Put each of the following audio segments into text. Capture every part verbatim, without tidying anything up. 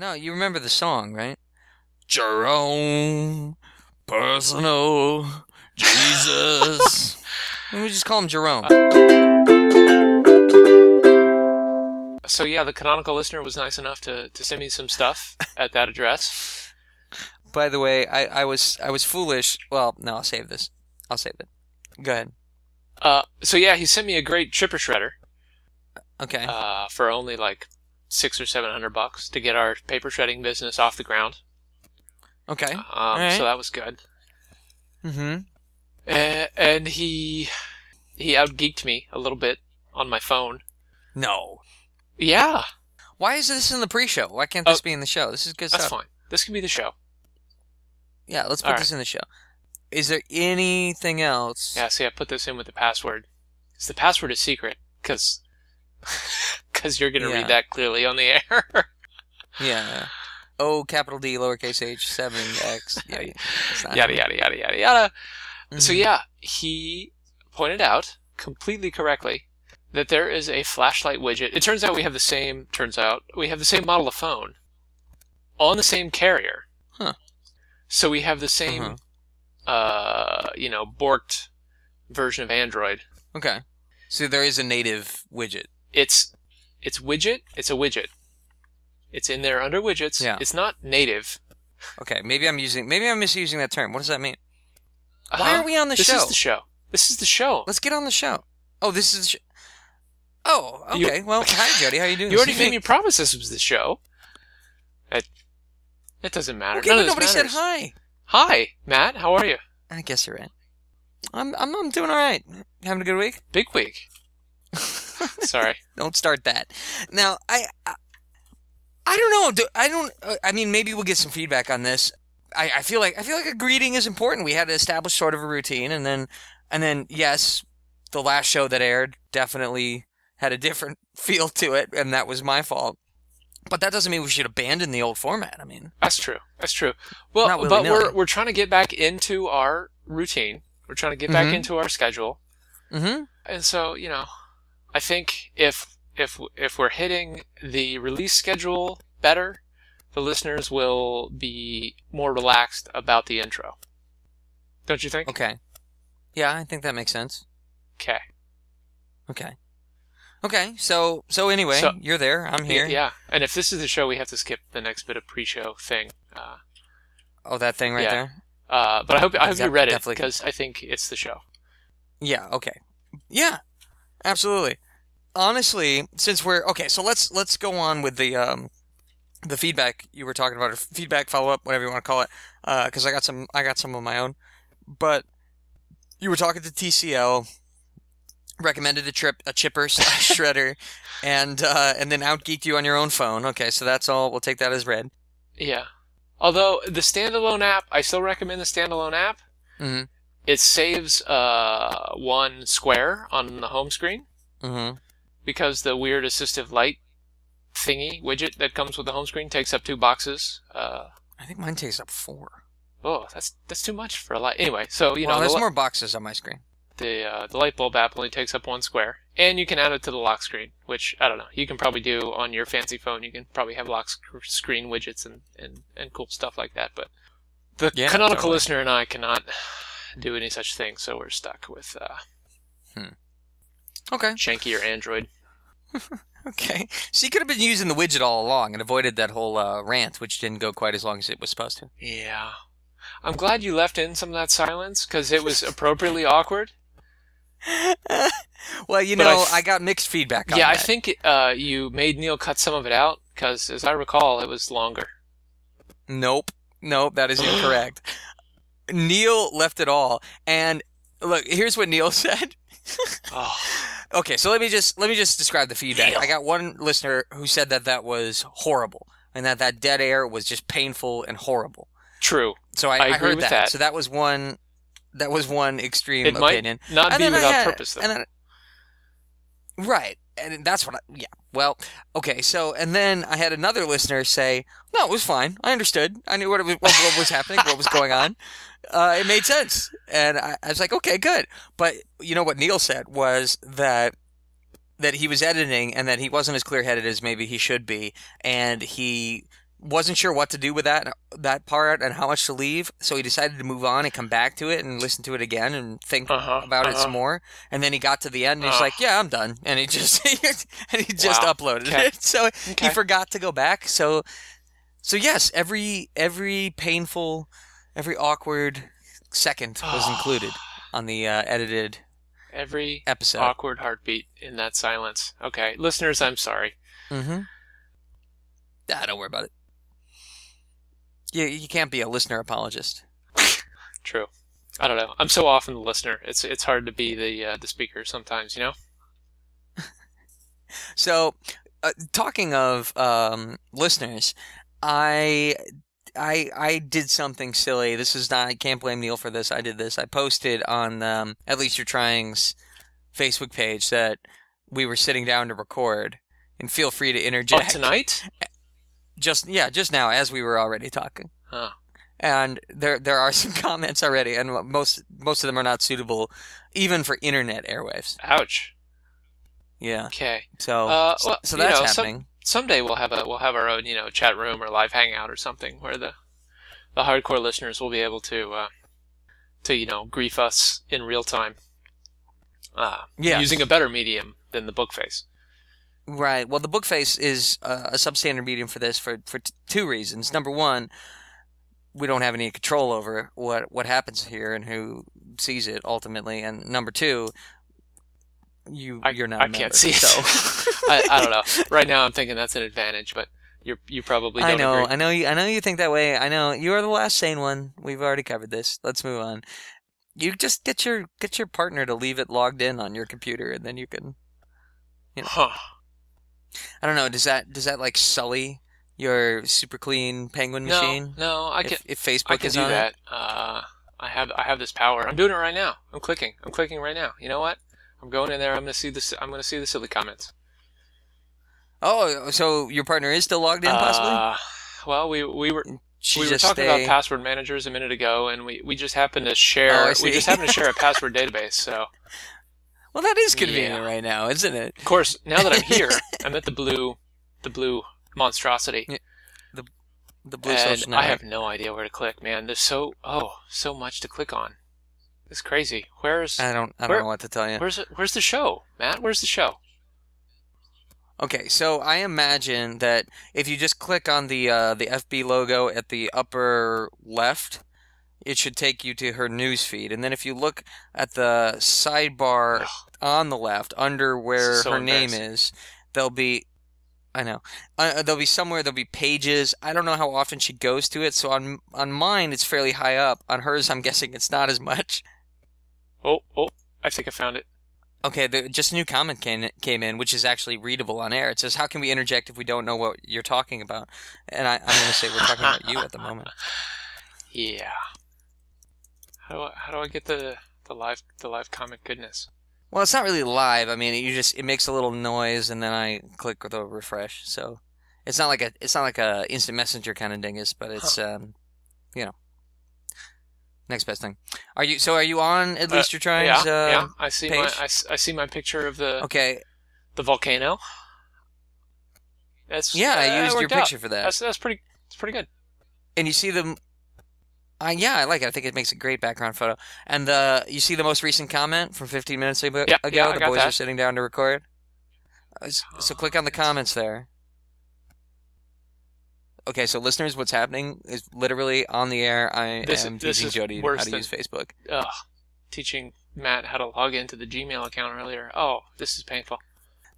No, you remember the song, right? Jerome, personal, Jesus. Let me just call him Jerome. Uh, so yeah, the canonical listener was nice enough to, to send me some stuff at that address. By the way, I, I was I was foolish. Well, no, I'll save this. I'll save it. Go ahead. Uh, so yeah, he sent me a great Tripper Shredder. Okay. Uh, for only like six or seven hundred bucks to get our paper shredding business off the ground. Okay. Um, right. So that was good. Mm-hmm. And, and he he outgeeked me a little bit on my phone. No. Yeah. Why is this in the pre-show? Why can't this oh, be in the show? This is good that's stuff. That's fine. This can be the show. Yeah, let's put All this right. in the show. Is there anything else? Yeah, see, I put this in with the password. Because the password is secret, because you're going to yeah. read that clearly on the air. yeah. O, capital D, lowercase h, seven, x, yada, yada, yada, yada, yada, yada. Mm-hmm. So, yeah, he pointed out, completely correctly, that there is a flashlight widget. It turns out we have the same, turns out, we have the same model of phone on the same carrier. Huh. So we have the same... Uh-huh. Uh, you know, borked version of Android. Okay. So there is a native widget. It's it's widget. It's a widget. It's in there under widgets. Yeah. It's not native. Okay. Maybe I'm using. Maybe I'm misusing that term. What does that mean? Uh-huh. Why are we on the this show? This is the show. This is the show. Let's get on the show. Oh, this is. The sh- oh, okay. You- well, hi, Jody. How you doing? You already made me promise this was the show. It, it doesn't matter. Okay, None but of nobody this matters. Said hi. Hi, Matt. How are you? I guess you're right. I'm I'm, I'm doing all right. Having a good week? Big week. Sorry. Don't start that. Now, I I, I don't know. Do, I don't. Uh, I mean, maybe we'll get some feedback on this. I, I feel like I feel like a greeting is important. We had to establish sort of a routine, and then and then yes, the last show that aired definitely had a different feel to it, and that was my fault. But that doesn't mean we should abandon the old format. I mean, that's true. That's true. Well, really but we're we're trying to get back into our routine. We're trying to get mm-hmm. back into our schedule. Mm-hmm. And so, you know, I think if if if we're hitting the release schedule better, the listeners will be more relaxed about the intro. Don't you think? Okay. Yeah, I think that makes sense. Okay. Okay. Okay, so so anyway, so, you're there, I'm here. Yeah, and if this is the show, we have to skip the next bit of pre-show thing. Uh, oh, that thing right yeah. there? Uh, but I hope I hope that, you read it, because I think it's the show. Yeah, okay. Yeah, absolutely. Honestly, since we're... Okay, so let's let's go on with the um, the feedback you were talking about, or feedback, follow-up, whatever you want to call it, because uh, I got some I got some of my own. But you were talking to T C L... Recommended a trip, a chipper slash shredder, and uh, and then outgeeked you on your own phone. Okay, so that's all. We'll take that as read. Yeah. Although the standalone app, I still recommend the standalone app. Mm-hmm. It saves uh, one square on the home screen mm-hmm. because the weird assistive light thingy widget that comes with the home screen takes up two boxes. Uh, I think mine takes up four. Oh, that's that's too much for a light. Anyway, so you well, know, there's the li- more boxes on my screen. The uh, the light bulb app only takes up one square, and you can add it to the lock screen, which, I don't know, you can probably do on your fancy phone. You can probably have lock sc- screen widgets and, and, and cool stuff like that, but the yeah, canonical totally. listener and I cannot do any such thing, so we're stuck with uh, hmm. okay. shankier Android. Okay. So you could have been using the widget all along and avoided that whole uh, rant, which didn't go quite as long as it was supposed to. Yeah. I'm glad you left in some of that silence, because it was appropriately awkward. Well, you but know, I, f- I got mixed feedback on yeah, that. Yeah, I think uh, you made Neil cut some of it out, because as I recall, it was longer. Nope. Nope, that is incorrect. Neil left it all. And look, here's what Neil said. oh. Okay, so let me just let me just describe the feedback. Neil. I got one listener who said that that was horrible, and that that dead air was just painful and horrible. True. So I, I, I heard with that. that. So that was one. That was one extreme it opinion. It might not and be without had, purpose, though. And I, right, and that's what. I, yeah. Well, okay. So, and then I had another listener say, "No, it was fine. I understood. I knew what it was, what, what was happening, what was going on. Uh, it made sense." And I, I was like, "Okay, good." But you know what Neil said was that that he was editing and that he wasn't as clear-headed as maybe he should be, and he wasn't sure what to do with that that part and how much to leave, so he decided to move on and come back to it and listen to it again and think uh-huh, about uh-huh. it some more. And then he got to the end and uh-huh. he's like, "Yeah, I'm done," and he just and he just wow. uploaded okay. it. So okay. he forgot to go back. So, so yes, every every painful, every awkward second was included on the uh, edited every episode. Awkward heartbeat in that silence. Okay, listeners, I'm sorry. Mm-hmm. Ah, don't worry about it. You, you can't be a listener apologist. True. I don't know. I'm so often the listener. It's it's hard to be the uh, the speaker sometimes, you know? So, uh, talking of um, listeners, I, I I did something silly. This is not... I can't blame Neil for this. I did this. I posted on um, At Least You're Trying's Facebook page that we were sitting down to record. And feel free to interject. Oh, tonight? Just yeah, just now as we were already talking, huh. and there there are some comments already, and most most of them are not suitable, even for internet airwaves. Ouch. Yeah. Okay. So uh, well, so that's you know, happening. Some, someday we'll have a we'll have our own you know chat room or live hangout or something where the the hardcore listeners will be able to uh, to you know grief us in real time. Uh, yeah. Using a better medium than the book face. Right. Well, the book face is uh, a substandard medium for this for, for t- two reasons. Number one, we don't have any control over what, what happens here and who sees it ultimately. And number two, you I, you're not. I a member, can't see so. it. I, I don't know. Right now, I'm thinking that's an advantage, but you you probably. Don't I know. Agree. I know. You, I know you think that way. I know you are the last sane one. We've already covered this. Let's move on. You just get your get your partner to leave it logged in on your computer, and then you can. You know. Huh. I don't know. Does that does that like sully your super clean penguin no, machine? No, no. I can. If, if Facebook I can is do on that, it? Uh, I have I have this power. I'm doing it right now. I'm clicking. I'm clicking right now. You know what? I'm going in there. I'm gonna see this. I'm gonna see the silly comments. Oh, so your partner is still logged in, possibly? Uh, well, we we were she we were talking stay... about password managers a minute ago, and we, we just happened to share. Oh, we just happened to share a password database, so. Well, that is convenient yeah. right now, isn't it? Of course, now that I'm here, I'm at the blue, the blue monstrosity. Yeah. The, the blue and social network. I have no idea where to click, man. There's so oh, so much to click on. It's crazy. Where's I don't I where, don't know what to tell you. Where's where's the show, Matt? Where's the show? Okay, so I imagine that if you just click on the uh, the F B logo at the upper left. It should take you to her news feed. And then if you look at the sidebar on the left, under where so her name is, there'll be, I know, uh, there'll be somewhere, there'll be pages. I don't know how often she goes to it. So on on mine, it's fairly high up. On hers, I'm guessing it's not as much. Oh, oh, I think I found it. Okay, the, just a new comment came, came in, which is actually readable on air. It says, how can we interject if we don't know what you're talking about? And I, I'm going to say we're talking about you at the moment. Yeah. How do I, how do I get the, the live the live comment goodness? Well, it's not really live. I mean, you just it makes a little noise, and then I click with a refresh. So it's not like a it's not like a instant messenger kind of dingus, but it's huh. um, you know, next best thing. Are you so? Are you on? At least uh, you're trying. Yeah, uh, yeah. I see page? my I, I see my picture of the okay the volcano. That's yeah. Uh, I used your picture out. for that. That's that's pretty. It's pretty good. And you see the. Uh, yeah, I like it. I think it makes a great background photo. And the you see the most recent comment from fifteen minutes ago? Yeah, yeah, the boys that. are sitting down to record. So click on the comments there. Okay, so listeners, what's happening is literally on the air. I this, am this teaching Jody how to than, use Facebook. Ugh, teaching Matt how to log into the Gmail account earlier. Oh, this is painful.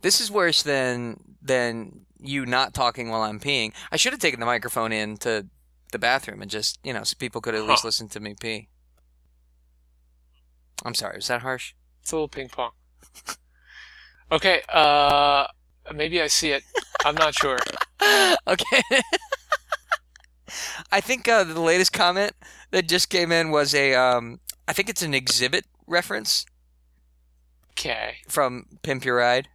This is worse than than you not talking while I'm peeing. I should have taken the microphone in to... the bathroom and just, you know, so people could at least huh. listen to me pee. I'm sorry, was that harsh? It's a little ping pong. Okay, uh, maybe I see it. I'm not sure. Okay. I think uh, the latest comment that just came in was a, um, I think it's an exhibit reference. Okay. From Pimp Your Ride.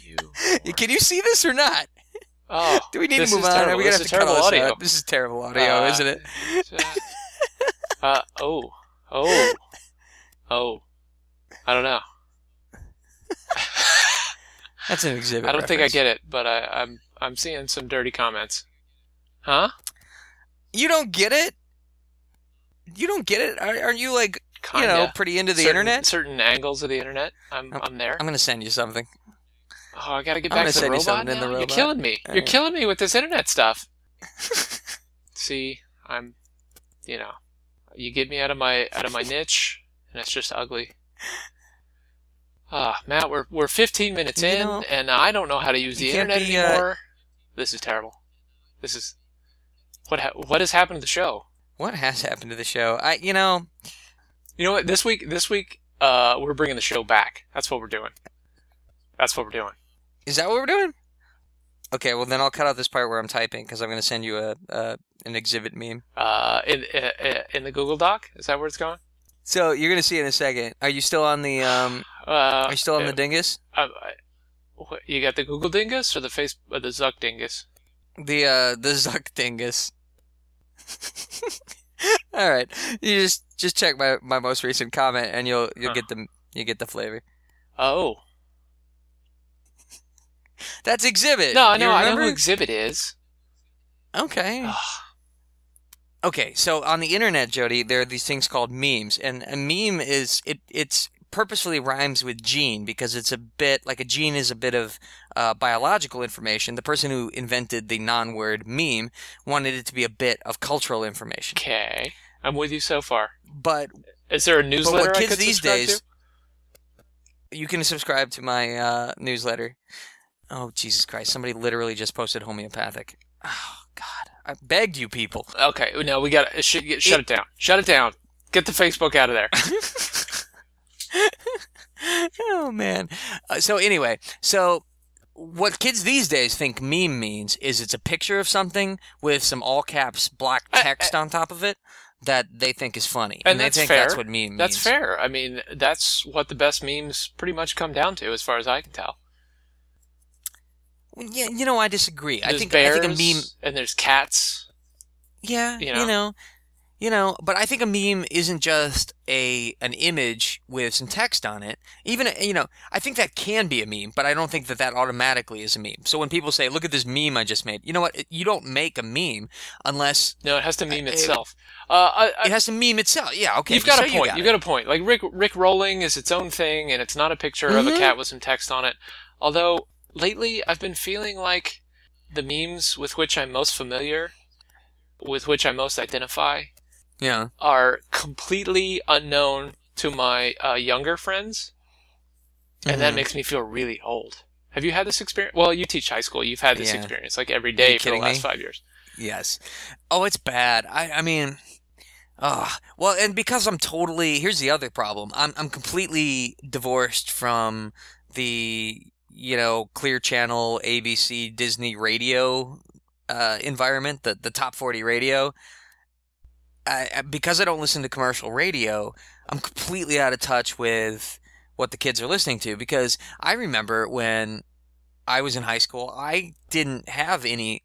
You Can you see this or not? Oh, do we need to move on? Terrible. Are we gonna this have is to terrible cut audio. This, this is terrible audio, uh, isn't it? uh, oh, oh, oh! I don't know. That's an exhibit. I don't reference. think I get it, but I, I'm I'm seeing some dirty comments. Huh? You don't get it? You don't get it? Are, are you like Kinda. you know pretty into the certain, internet? Certain angles of the internet. I'm okay. I'm there. I'm gonna send you something. Oh, I gotta get back to the robot now. In the robot. You're killing me. Right. You're killing me with this internet stuff. See, I'm, you know, you get me out of my out of my niche, and it's just ugly. Ah, uh, Matt, we're we're fifteen minutes you in, know, and I don't know how to use the internet be, anymore. Uh, this is terrible. This is what ha- what has happened to the show. What has happened to the show? I, you know, you know what? This week, this week, uh, we're bringing the show back. That's what we're doing. That's what we're doing. Is that what we're doing? Okay, well then I'll cut out this part where I'm typing because I'm going to send you a uh, an exhibit meme. Uh, in, in in the Google Doc? Is that where it's going? So you're going to see it in a second. Are you still on the um? Uh, are you still on uh, the dingus? Uh, you got the Google dingus or the face uh, the Zuck dingus? The uh the Zuck dingus. All right, you just just check my, my most recent comment and you'll you'll huh. get the you get the flavor. Oh. That's exhibit. No, no, I know who exhibit is. Okay. Ugh. Okay, so on the internet, Jody, there are these things called memes, and a meme is it it's purposefully rhymes with gene because it's a bit like a gene is a bit of uh, biological information. The person who invented the non-word meme wanted it to be a bit of cultural information. Okay, I'm with you so far. But is there a newsletter? But what kids I could these days? To? You can subscribe to my uh, newsletter. Oh, Jesus Christ. Somebody literally just posted homeopathic. Oh, God. I begged you people. Okay. No, we got to sh- sh- shut it down. Shut it down. Get the Facebook out of there. Oh, man. Uh, so anyway, so what kids these days think meme means is it's a picture of something with some all caps black text I, I, on top of it that they think is funny. And, and they think fair. that's what meme means. That's fair. I mean, that's what the best memes pretty much come down to as far as I can tell. Yeah, you know, I disagree. There's I think bears, I think a meme and there's cats. Yeah, you know. you know, you know, but I think a meme isn't just a an image with some text on it. Even you know, I think that can be a meme, but I don't think that that automatically is a meme. So when people say, "Look at this meme I just made," you know what? You don't make a meme unless no, it has to meme I, itself. It, uh, I, I, it has to meme itself. Yeah, okay. You've got so a point. You got, you've got a point. Like Rick Rick rolling is its own thing, and it's not a picture mm-hmm. of a cat with some text on it. Although. Lately, I've been feeling like the memes with which I'm most familiar, with which I most identify, yeah, are completely unknown to my uh, younger friends, and mm-hmm. that makes me feel really old. Have you had this experience? Well, you teach high school. You've had this yeah. experience like every day for the last me? five years. Yes. Oh, it's bad. I, I mean... Oh, well, and because I'm totally... Here's the other problem. I'm I'm completely divorced from the... you know, Clear Channel, A B C, Disney radio uh, environment, the, the top forty radio. I, because I don't listen to commercial radio, I'm completely out of touch with what the kids are listening to. Because I remember when I was in high school, I didn't have any...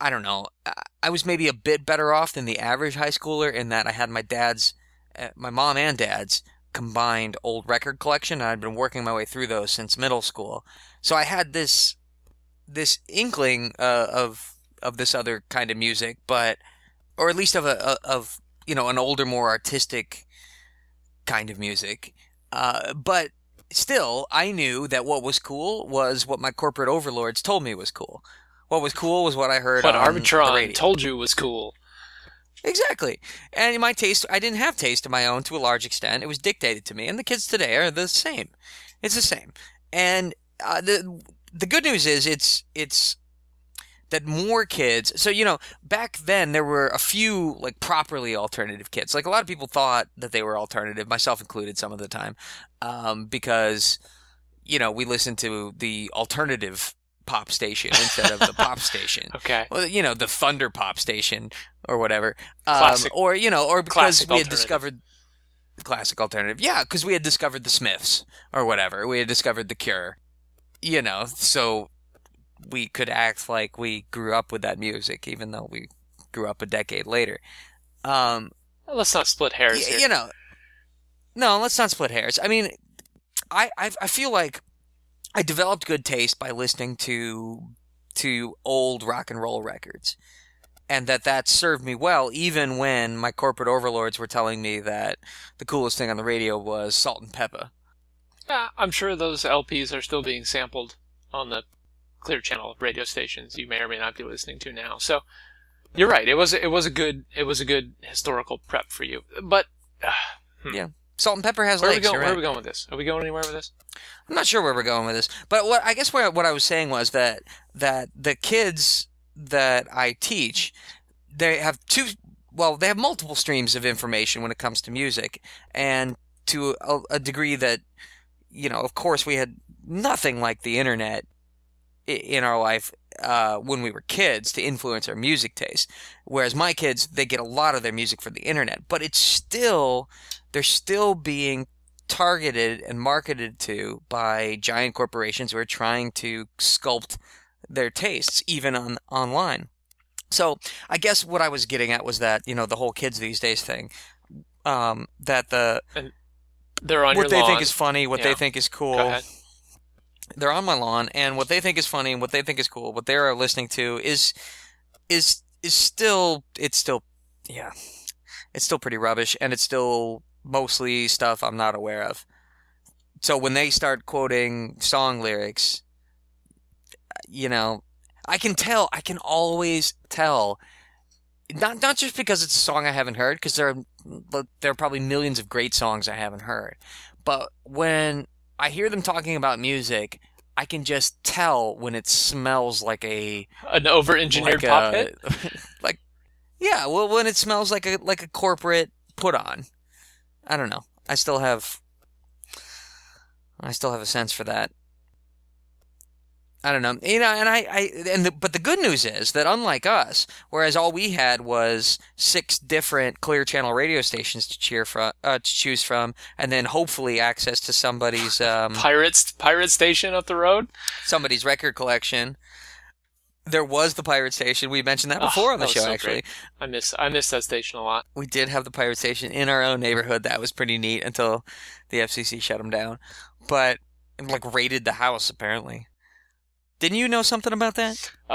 I don't know. I was maybe a bit better off than the average high schooler in that I had my dad's... my mom and dad's combined old record collection, and I'd been working my way through those since middle school. So I had this this inkling uh, of of this other kind of music, but or at least of a of you know an older, more artistic kind of music. Uh, but still, I knew that what was cool was what my corporate overlords told me was cool. What was cool was what I heard. What on Arbitron the radio. Told you was cool. Exactly. And my taste, I didn't have taste of my own to a large extent. It was dictated to me. And the kids today are the same. It's the same. And uh, the the good news is it's it's that more kids. So, you know, back then there were a few like properly alternative kids. Like a lot of people thought that they were alternative, myself included some of the time, um, because, you know, we listened to the alternative pop station instead of the pop station. Okay. Well, you know, the Thunder Pop station or whatever. Um, classic, or, you know, or because we had discovered the classic alternative. Yeah, because we had discovered the Smiths or whatever. We had discovered the Cure, you know, so we could act like we grew up with that music, even though we grew up a decade later. Um, let's not split hairs y- here. You know, no, let's not split hairs. I mean, I, I, I feel like I developed good taste by listening to to old rock and roll records, and that that served me well, even when my corporate overlords were telling me that the coolest thing on the radio was Salt-N-Pepa. Yeah, I'm sure those L Ps are still being sampled on the Clear Channel radio stations you may or may not be listening to now. So you're right. It was it was a good it was a good historical prep for you. But uh, hmm. yeah, Salt-N-Pepa has where legs. Are we going, where right. are we going with this? Are we going anywhere with this? I'm not sure where we're going with this. But what I guess what what I was saying was that that the kids that I teach, they have two. Well, they have multiple streams of information when it comes to music, and to a, a degree that. You know, of course, we had nothing like the internet in our life uh, when we were kids to influence our music taste. Whereas my kids, they get a lot of their music from the internet, but it's still they're still being targeted and marketed to by giant corporations who are trying to sculpt their tastes, even on online. So I guess what I was getting at was that, you know, the whole kids these days thing, um, that the. And- They're on what your lawn. What they think is funny, what yeah. they think is cool. They're on my lawn, and what they think is funny and what they think is cool, what they're listening to is is is still it's still yeah. It's still pretty rubbish, and it's still mostly stuff I'm not aware of. So when they start quoting song lyrics, you know, I can tell, I can always tell. Not not just because it's a song I haven't heard, because there are, there are probably millions of great songs I haven't heard. But when I hear them talking about music, I can just tell when it smells like a an over-engineered like pop hit. Like, yeah, well, when it smells like a like a corporate put-on. I don't know. I still have I still have a sense for that. I don't know, you know, and I, I and the, but the good news is that unlike us, whereas all we had was six different Clear Channel radio stations to cheer from, uh, to choose from, and then hopefully access to somebody's um, pirates pirate station up the road, somebody's record collection. There was the pirate station. We mentioned that before oh, on the show, so actually. Great. I miss I miss that station a lot. We did have the pirate station in our own neighborhood. That was pretty neat until the F C C shut them down, but like raided the house apparently. Didn't you know something about that? Uh,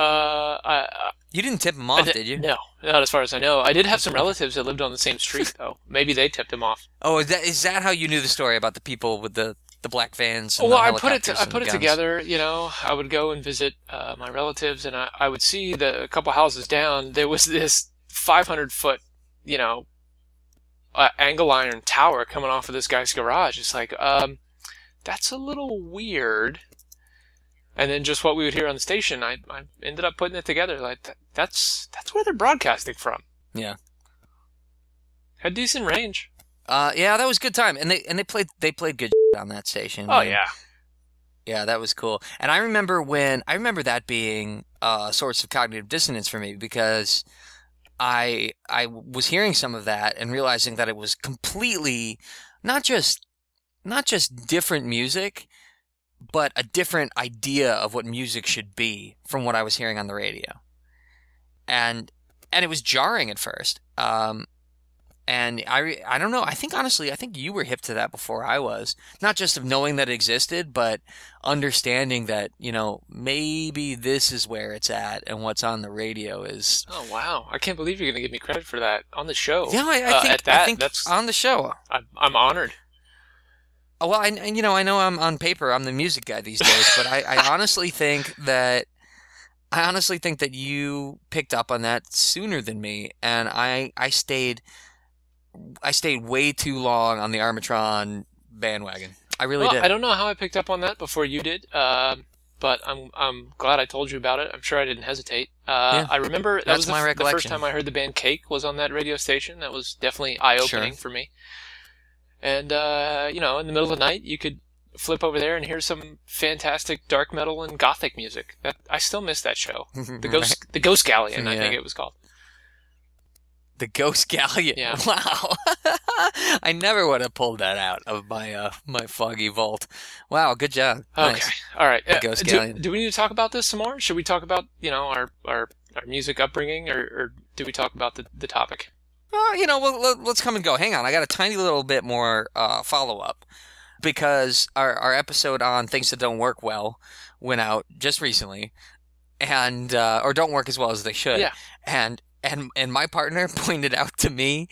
I, uh, you didn't tip him off, did, did you? No, not as far as I know. I did have some relatives that lived on the same street, though. Maybe they tipped him off. Oh, is that, is that how you knew the story about the people with the, the black vans? And well, the I put it to, I put it guns. together. You know, I would go and visit uh, my relatives, and I, I would see that a couple houses down there was this five hundred foot, you know, uh, angle iron tower coming off of this guy's garage. It's like, um, that's a little weird. And then just what we would hear on the station, I, I ended up putting it together. Like th- that's that's where they're broadcasting from. Yeah, had decent range. Uh, yeah, that was a good time, and they and they played they played good shit on that station. Oh yeah, yeah, that was cool. And I remember when I remember that being a source of cognitive dissonance for me because I I was hearing some of that and realizing that it was completely not just not just different music. But a different idea of what music should be from what I was hearing on the radio, and and it was jarring at first. Um, and I I don't know. I think honestly, I think you were hip to that before I was. Not just of knowing that it existed, but understanding that you know maybe this is where it's at, and what's on the radio is. Oh wow! I can't believe you're going to give me credit for that on the show. Yeah, I, I uh, think at that, I think that's on the show. I'm, I'm honored. Well, I, you know, I know I'm on paper, I'm the music guy these days, but I, I honestly think that I honestly think that you picked up on that sooner than me, and I, I stayed I stayed way too long on the Armatron bandwagon. I really well, did. I don't know how I picked up on that before you did, uh, but I'm I'm glad I told you about it. I'm sure I didn't hesitate. Uh, yeah. I remember that That's was the, my recollection. The first time I heard the band Cake was on that radio station. That was definitely eye-opening sure. for me. And, uh, you know, in the middle of the night, you could flip over there and hear some fantastic dark metal and gothic music. That, I still miss that show. The Ghost right. the Ghost Galleon, yeah. I think it was called. The Ghost Galleon. Yeah. Wow. I never would have pulled that out of my uh, my foggy vault. Wow, good job. Okay. Nice. All right. The uh, Ghost Galleon. Do, do we need to talk about this some more? Should we talk about, you know, our, our, our music upbringing, or, or do we talk about the, the topic? Well, you know, well, let's come and go. Hang on, I got a tiny little bit more uh, follow-up. because our, our episode on things that don't work well went out just recently, and uh, or don't work as well as they should. Yeah. And and and my partner pointed out to me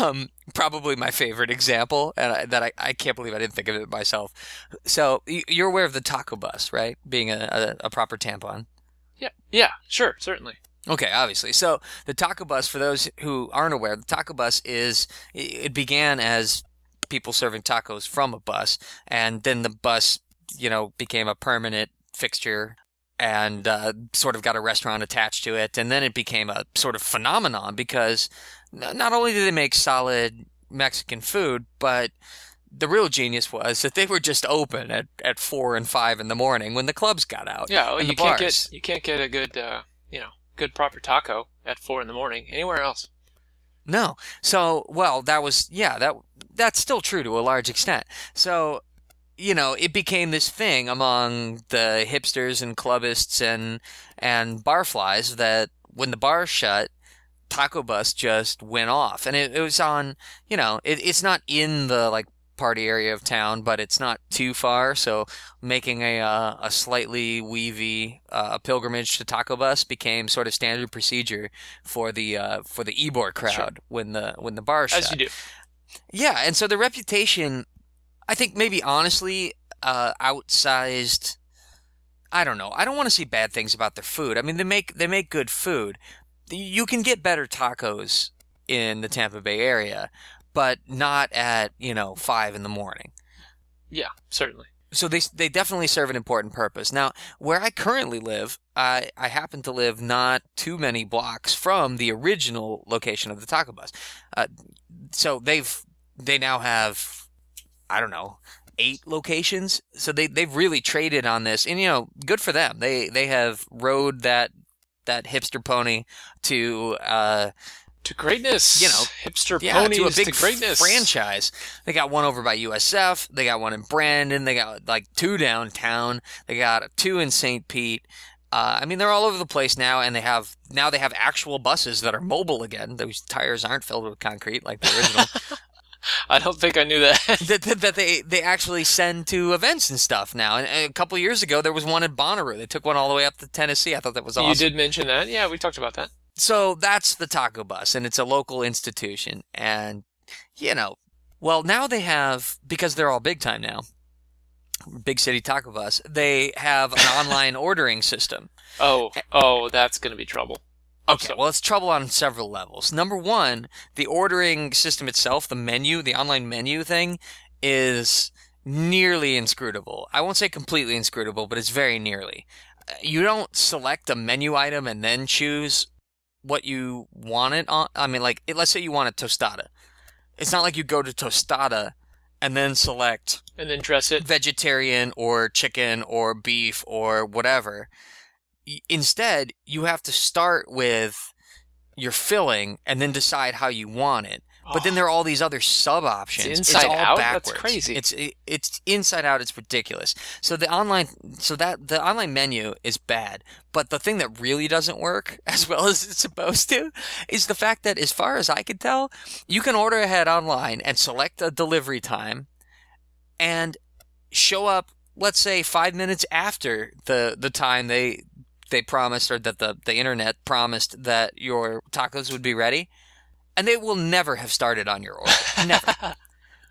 um, probably my favorite example, and I, that I, I can't believe I didn't think of it myself. So you're aware of the Taco Bus, right? Being a, a, a proper tampon. Yeah. Yeah. Sure. Certainly. Okay, obviously. So the Taco Bus, for those who aren't aware, the Taco Bus is – it began as people serving tacos from a bus, and then the bus, you know, became a permanent fixture and uh, sort of got a restaurant attached to it, and then it became a sort of phenomenon because not only did they make solid Mexican food, but – the real genius was that they were just open at, at four and five in the morning when the clubs got out. Yeah, well, you can't get you can't get a good uh, you know good proper taco at four in the morning anywhere else. No, so well that was yeah that that's still true to a large extent. So you know it became this thing among the hipsters and clubbists and and barflies that when the bar shut, Taco Bus just went off, and it, it was on you know it, it's not in the like party area of town, but it's not too far, so making a uh, a slightly weavy uh, pilgrimage to Taco Bus became sort of standard procedure for the uh, for the Ybor crowd. Sure. when the when the bar shut. As you do. Yeah, and so the reputation, I think maybe honestly uh, outsized. I don't know. I don't want to see bad things about their food. I mean, they make they make good food. You can get better tacos in the Tampa Bay area, but not at, you know, five in the morning. Yeah, certainly. So they they definitely serve an important purpose. Now, where I currently live, I, I happen to live not too many blocks from the original location of the Taco Bus. Uh, so they've they now have, I don't know, eight locations. So they, they've really traded on this. And, you know, good for them. They they have rode that, that hipster pony to... Uh, To greatness, you know, hipster yeah, ponies to a big to greatness. franchise. They got one over by U S F. They got one in Brandon. They got like two downtown. They got two in Saint Pete. Uh, I mean, they're all over the place now, and they have now they have actual buses that are mobile again. Those tires aren't filled with concrete like the original. I don't think I knew that. that, that, that they, they actually send to events and stuff now. And a couple of years ago, there was one in Bonnaroo. They took one all the way up to Tennessee. I thought that was awesome. You did mention that. Yeah, we talked about that. So that's the Taco Bus, and it's a local institution. And, you know, well, now they have, because they're all big time now, big city Taco Bus, they have an online ordering system. Oh, oh, that's going to be trouble. Okay, well, it's trouble on several levels. Number one, the ordering system itself, the menu, the online menu thing is nearly inscrutable. I won't say completely inscrutable, but it's very nearly. You don't select a menu item and then choose what you want it on. I mean, like, let's say you want a tostada. It's not like you go to tostada and then select and then dress it vegetarian or chicken or beef or whatever. Instead, you have to start with your filling and then decide how you want it. Oh. But then there are all these other sub options. It's inside it's all out. Backwards. That's crazy. It's it, it's inside out. It's ridiculous. So the online, so that the online menu is bad. But the thing that really doesn't work as well as it's supposed to is the fact that, as far as I can tell, you can order ahead online and select a delivery time, and show up, let's say, five minutes after the the time they they promised, or that the the internet promised that your tacos would be ready. And they will never have started on your order. Never.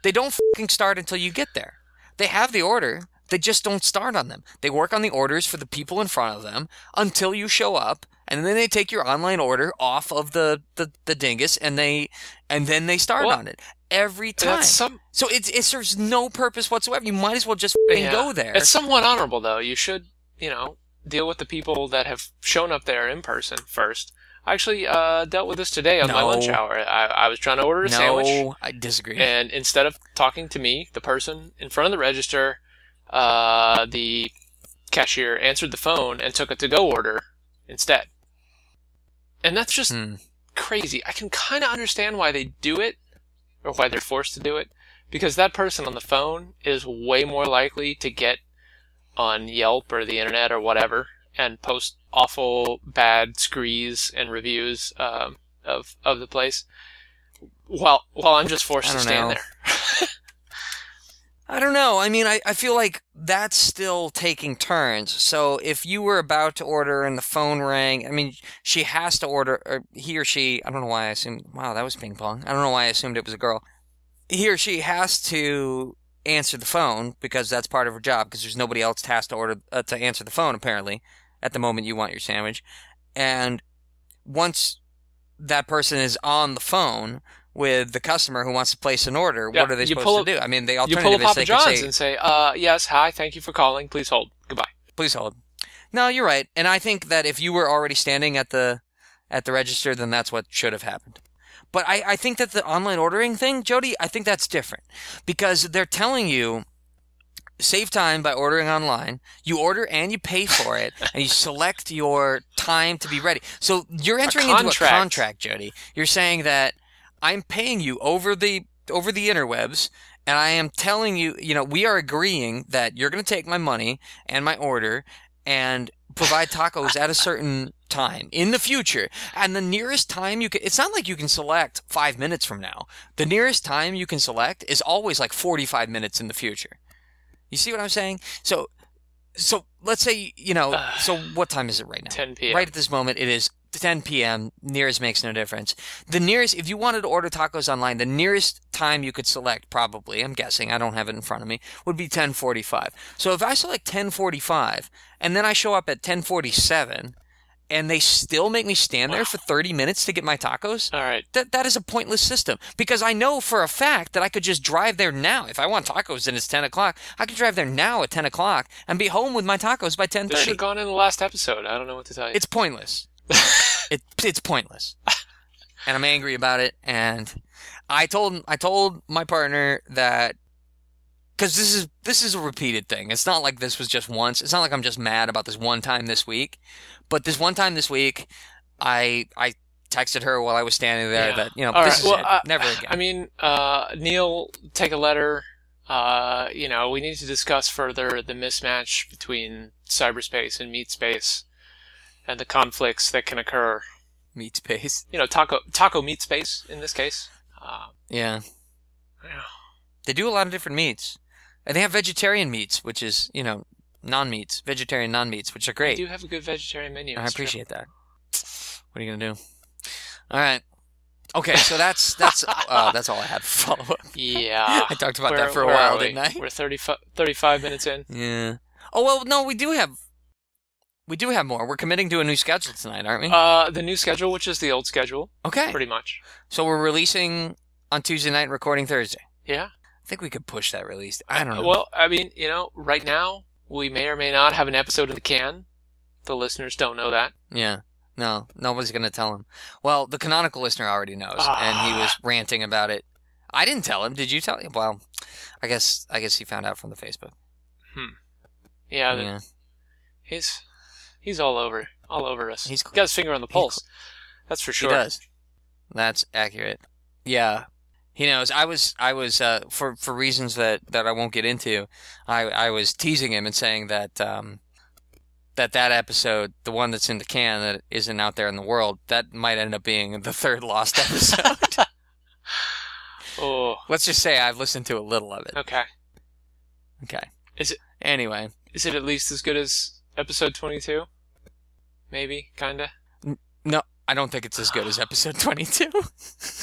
They don't fucking start until you get there. They have the order. They just don't start on them. They work on the orders for the people in front of them until you show up, and then they take your online order off of the, the, the dingus, and they and then they start what? on it every time. Some... So it it serves no purpose whatsoever. You might as well just fucking yeah. go there. It's somewhat honorable, though. You should, you know, deal with the people that have shown up there in person first. I actually uh, dealt with this today on no. my lunch hour. I, I was trying to order a no, sandwich. No, I disagree. And instead of talking to me, the person in front of the register, uh, the cashier answered the phone and took a to-go order instead. And that's just hmm. crazy. I can kind of understand why they do it, or why they're forced to do it, because that person on the phone is way more likely to get on Yelp or the internet or whatever and post awful bad screes and reviews um, of of the place, while while I'm just forced to stand know. there. I don't know. I mean, I, I feel like that's still taking turns. So if you were about to order and the phone rang, I mean, she has to order, or he or she, I don't know why I assumed, wow, that was ping pong. I don't know why I assumed it was a girl. He or she has to answer the phone because that's part of her job, because there's nobody else tasked to order uh, to answer the phone, apparently, at the moment you want your sandwich. And once that person is on the phone with the customer who wants to place an order, yeah, what are they supposed up, to do? I mean, the alternative you pull up is Papa they John's could say, and say, uh, yes, hi, thank you for calling. Please hold. Goodbye. Please hold. No, you're right. And I think that if you were already standing at the at the register, then that's what should have happened. But I, I think that the online ordering thing, Jody, I think that's different. Because they're telling you, save time by ordering online. You order and you pay for it, and you select your time to be ready. So you're entering a into a contract, Jody. You're saying that I'm paying you over the over the interwebs, and I am telling you, you know, we are agreeing that you're going to take my money and my order and provide tacos at a certain time in the future. And the nearest time you can, it's not like you can select five minutes from now. The nearest time you can select is always like forty-five minutes in the future. You see what I'm saying? So, so let's say, you know, uh, so what time is it right now? ten p.m. Right at this moment, it is ten p.m. Nearest makes no difference. The nearest, if you wanted to order tacos online, the nearest time you could select, probably, I'm guessing, I don't have it in front of me, would be ten forty-five. So if I select ten forty-five and then I show up at ten forty-seven and they still make me stand there wow. for thirty minutes to get my tacos, all right. that that is a pointless system, because I know for a fact that I could just drive there now. If I want tacos and it's ten o'clock, I could drive there now at ten o'clock and be home with my tacos by ten thirty. This should have gone in the last episode. I don't know what to tell you. It's pointless. it It's pointless. And I'm angry about it. And I told I told my partner that, because this is, this is a repeated thing. It's not like this was just once. It's not like I'm just mad about this one time this week. But this one time this week, I I texted her while I was standing there yeah. that, you know, all this right. is well, it. Uh, never again. I mean, uh, Neil, take a letter. Uh, you know, we need to discuss further the mismatch between cyberspace and meat space and the conflicts that can occur. Meat space? You know, taco taco meat space in this case. Uh, yeah. yeah. They do a lot of different meats. And they have vegetarian meats, which is, you know, non-meats, vegetarian non-meats, which are great. They do have a good vegetarian menu. I appreciate true. that. What are you going to do? All right. Okay, so that's that's uh, that's all I had for follow-up. Yeah. I talked about where, that for a while, didn't I? We're thirty-five minutes in. Yeah. Oh, well, no, we do have... We do have more. We're committing to a new schedule tonight, aren't we? Uh, the new schedule, which is the old schedule. Okay. Pretty much. So we're releasing on Tuesday night and recording Thursday. Yeah. I think we could push that release. I don't know. Well, I mean, you know, right now, we may or may not have an episode in the can. The listeners don't know that. Yeah. No. Nobody's going to tell him. Well, the canonical listener already knows, ah. and he was ranting about it. I didn't tell him. Did you tell him? Well, I guess I guess he found out from the Facebook. Hmm. Yeah. yeah. He's... He's all over, all over us. He's, He's got his finger on the pulse. That's for sure. He does. That's accurate. Yeah, he knows. I was, I was, uh, for for reasons that, that I won't get into. I, I was teasing him and saying that um, that that episode, the one that's in the can that isn't out there in the world, that might end up being the third lost episode. oh. Let's just say I've listened to a little of it. Okay. Okay. Is it anyway? Is it at least as good as episode twenty-two? Maybe, kinda. No, I don't think it's as good as episode twenty-two.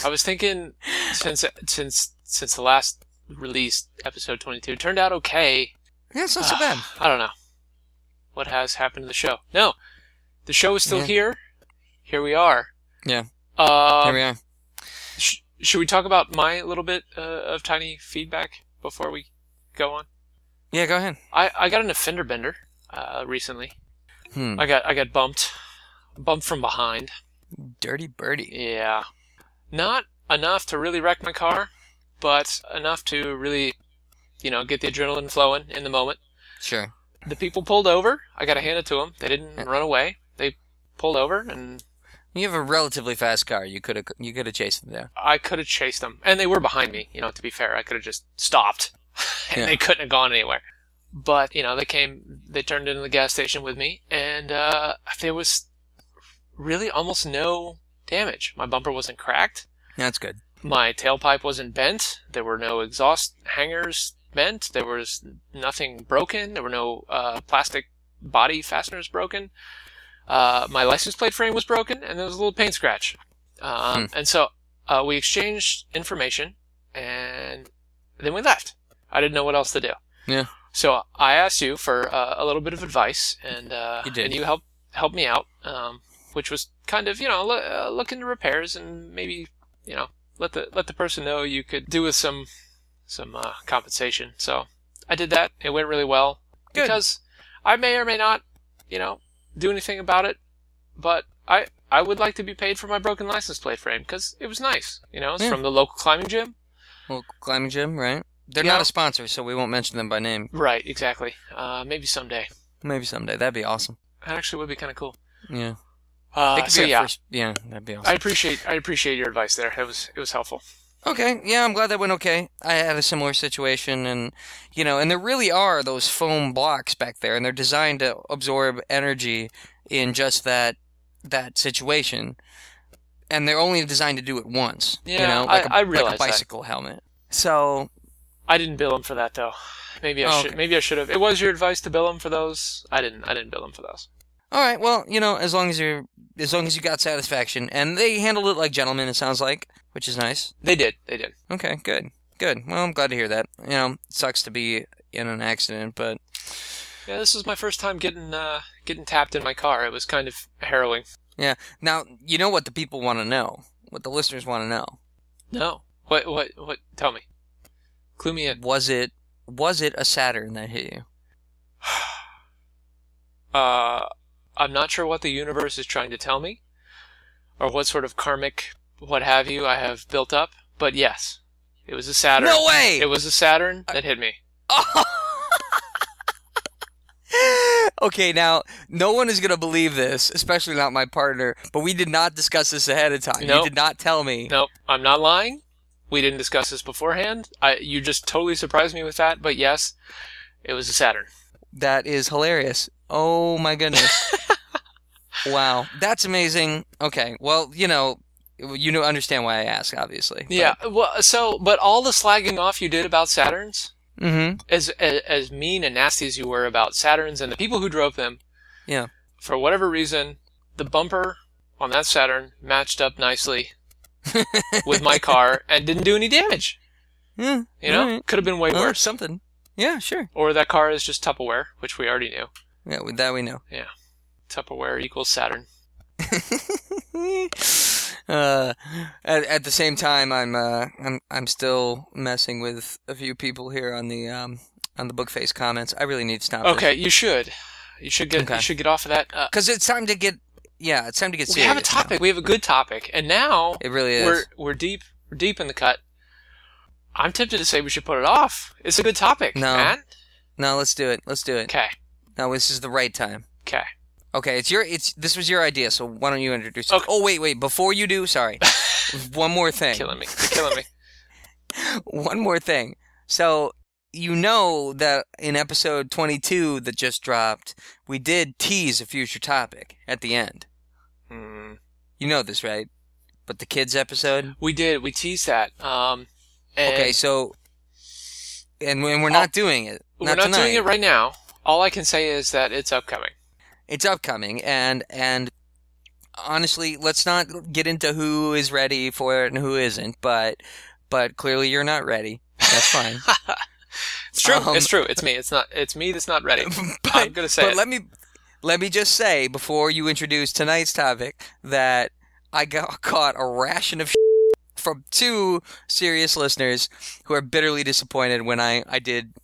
I was thinking, since since since the last released episode twenty-two turned out okay. Yeah, it's not uh, so bad. I don't know what has happened to the show. No, the show is still yeah. here. Here we are. Yeah. Uh, here we are. Sh- should we talk about my little bit uh, of tiny feedback before we go on? Yeah, go ahead. I, I got an offender bender. Uh, recently, hmm. I got I got bumped, bumped from behind. Dirty birdie. Yeah, not enough to really wreck my car, but enough to really, you know, get the adrenaline flowing in the moment. Sure. The people pulled over. I got to hand it to them. They didn't yeah. run away. They pulled over, and you have a relatively fast car. You could have you could have chased them down. I could have chased them, and they were behind me. You know, to be fair, I could have just stopped, and yeah. they couldn't have gone anywhere. But, you know, they came, they turned into the gas station with me, and uh, there was really almost no damage. My bumper wasn't cracked. That's good. My tailpipe wasn't bent. There were no exhaust hangers vent. There was nothing broken. There were no uh, plastic body fasteners broken. Uh, my license plate frame was broken, and there was a little paint scratch. Um, hmm. And so uh, we exchanged information, and then we left. I didn't know what else to do. Yeah. So I asked you for uh, a little bit of advice, and uh, you did. And you helped helped me out, um, which was kind of, you know, look, uh, look into repairs and maybe, you know, let the let the person know you could do with some some uh, compensation. So I did that. It went really well. Good. Because I may or may not, you know, do anything about it, but I I would like to be paid for my broken license plate frame because it was nice. You know, it's yeah. from the local climbing gym. Local climbing gym, right? They're yeah. not a sponsor, so we won't mention them by name. Right, exactly. Uh, maybe someday. Maybe someday. That'd be awesome. That actually would be kind of cool. Yeah. Uh, could so be yeah, first, yeah, that'd be awesome. I appreciate I appreciate your advice there. It was it was helpful. Okay, yeah, I'm glad that went okay. I had a similar situation, and you know, and there really are those foam blocks back there, and they're designed to absorb energy in just that that situation, and they're only designed to do it once. Yeah, you know, like I, a, I realize like a bicycle that. helmet. So. I didn't bill him for that though. Maybe I oh, should. Okay. Maybe I should have. It was your advice to bill him for those. I didn't. I didn't bill him for those. All right. Well, you know, as long as you're, as long as you got satisfaction, and they handled it like gentlemen, it sounds like, which is nice. They did. They did. Okay. Good. Good. Well, I'm glad to hear that. You know, it sucks to be in an accident, but yeah, this was my first time getting uh, getting tapped in my car. It was kind of harrowing. Yeah. Now you know what the people want to know, what the listeners want to know. No. What? What? What? Tell me. Clue me in. Was it, was it a Saturn that hit you? Uh, I'm not sure what the universe is trying to tell me, or what sort of karmic what have you I have built up, but yes, it was a Saturn. No way! It was a Saturn that hit me. Oh. Okay, now, no one is going to believe this, especially not my partner, but we did not discuss this ahead of time. Nope. You did not tell me. Nope, I'm not lying. We didn't discuss this beforehand. I, you just totally surprised me with that, but yes, it was a Saturn. That is hilarious. Oh, my goodness. Wow. That's amazing. Okay. Well, you know, you know, understand why I ask, obviously. But. Yeah. Well, so, but all the slagging off you did about Saturns, mm-hmm. as, as as mean and nasty as you were about Saturns and the people who drove them, yeah. for whatever reason, the bumper on that Saturn matched up nicely with my car and didn't do any damage. Yeah, you know, right. Could have been way well, worse. Something. Yeah, sure. Or that car is just Tupperware, which we already knew. Yeah, that we know. Yeah, Tupperware equals Saturn. uh, at, at the same time, I'm uh, I'm I'm still messing with a few people here on the um on the bookface comments. I really need to stop. Okay, this. you should, you should get okay. you should get off of that because uh, it's time to get. Yeah, it's time to get serious. We have a topic. Now. We have a good topic, and now it really is. We're we're deep we're deep in the cut. I'm tempted to say we should put it off. It's a good topic. No, man. no, let's do it. Let's do it. Okay. No, this is the right time. Okay. Okay, it's your it's this was your idea, so why don't you introduce okay. it? Oh wait, wait, before you do, sorry, one more thing. You're killing me. You're killing me. One more thing. So. You know that in episode twenty-two that just dropped, we did tease a future topic at the end. Mm. You know this, right? But the kids episode? We did. We teased that. Um, and okay, so... And, and we're not I'll, doing it. Not we're not tonight. doing it right now. All I can say is that it's upcoming. It's upcoming, and and honestly, let's not get into who is ready for it and who isn't, but but clearly you're not ready. That's fine. It's true. Um, it's true. It's me. It's not. It's me that's not ready. But, I'm gonna say. But it. let me, let me just say before you introduce tonight's topic that I got caught a ration of shit from two serious listeners who are bitterly disappointed when I, I did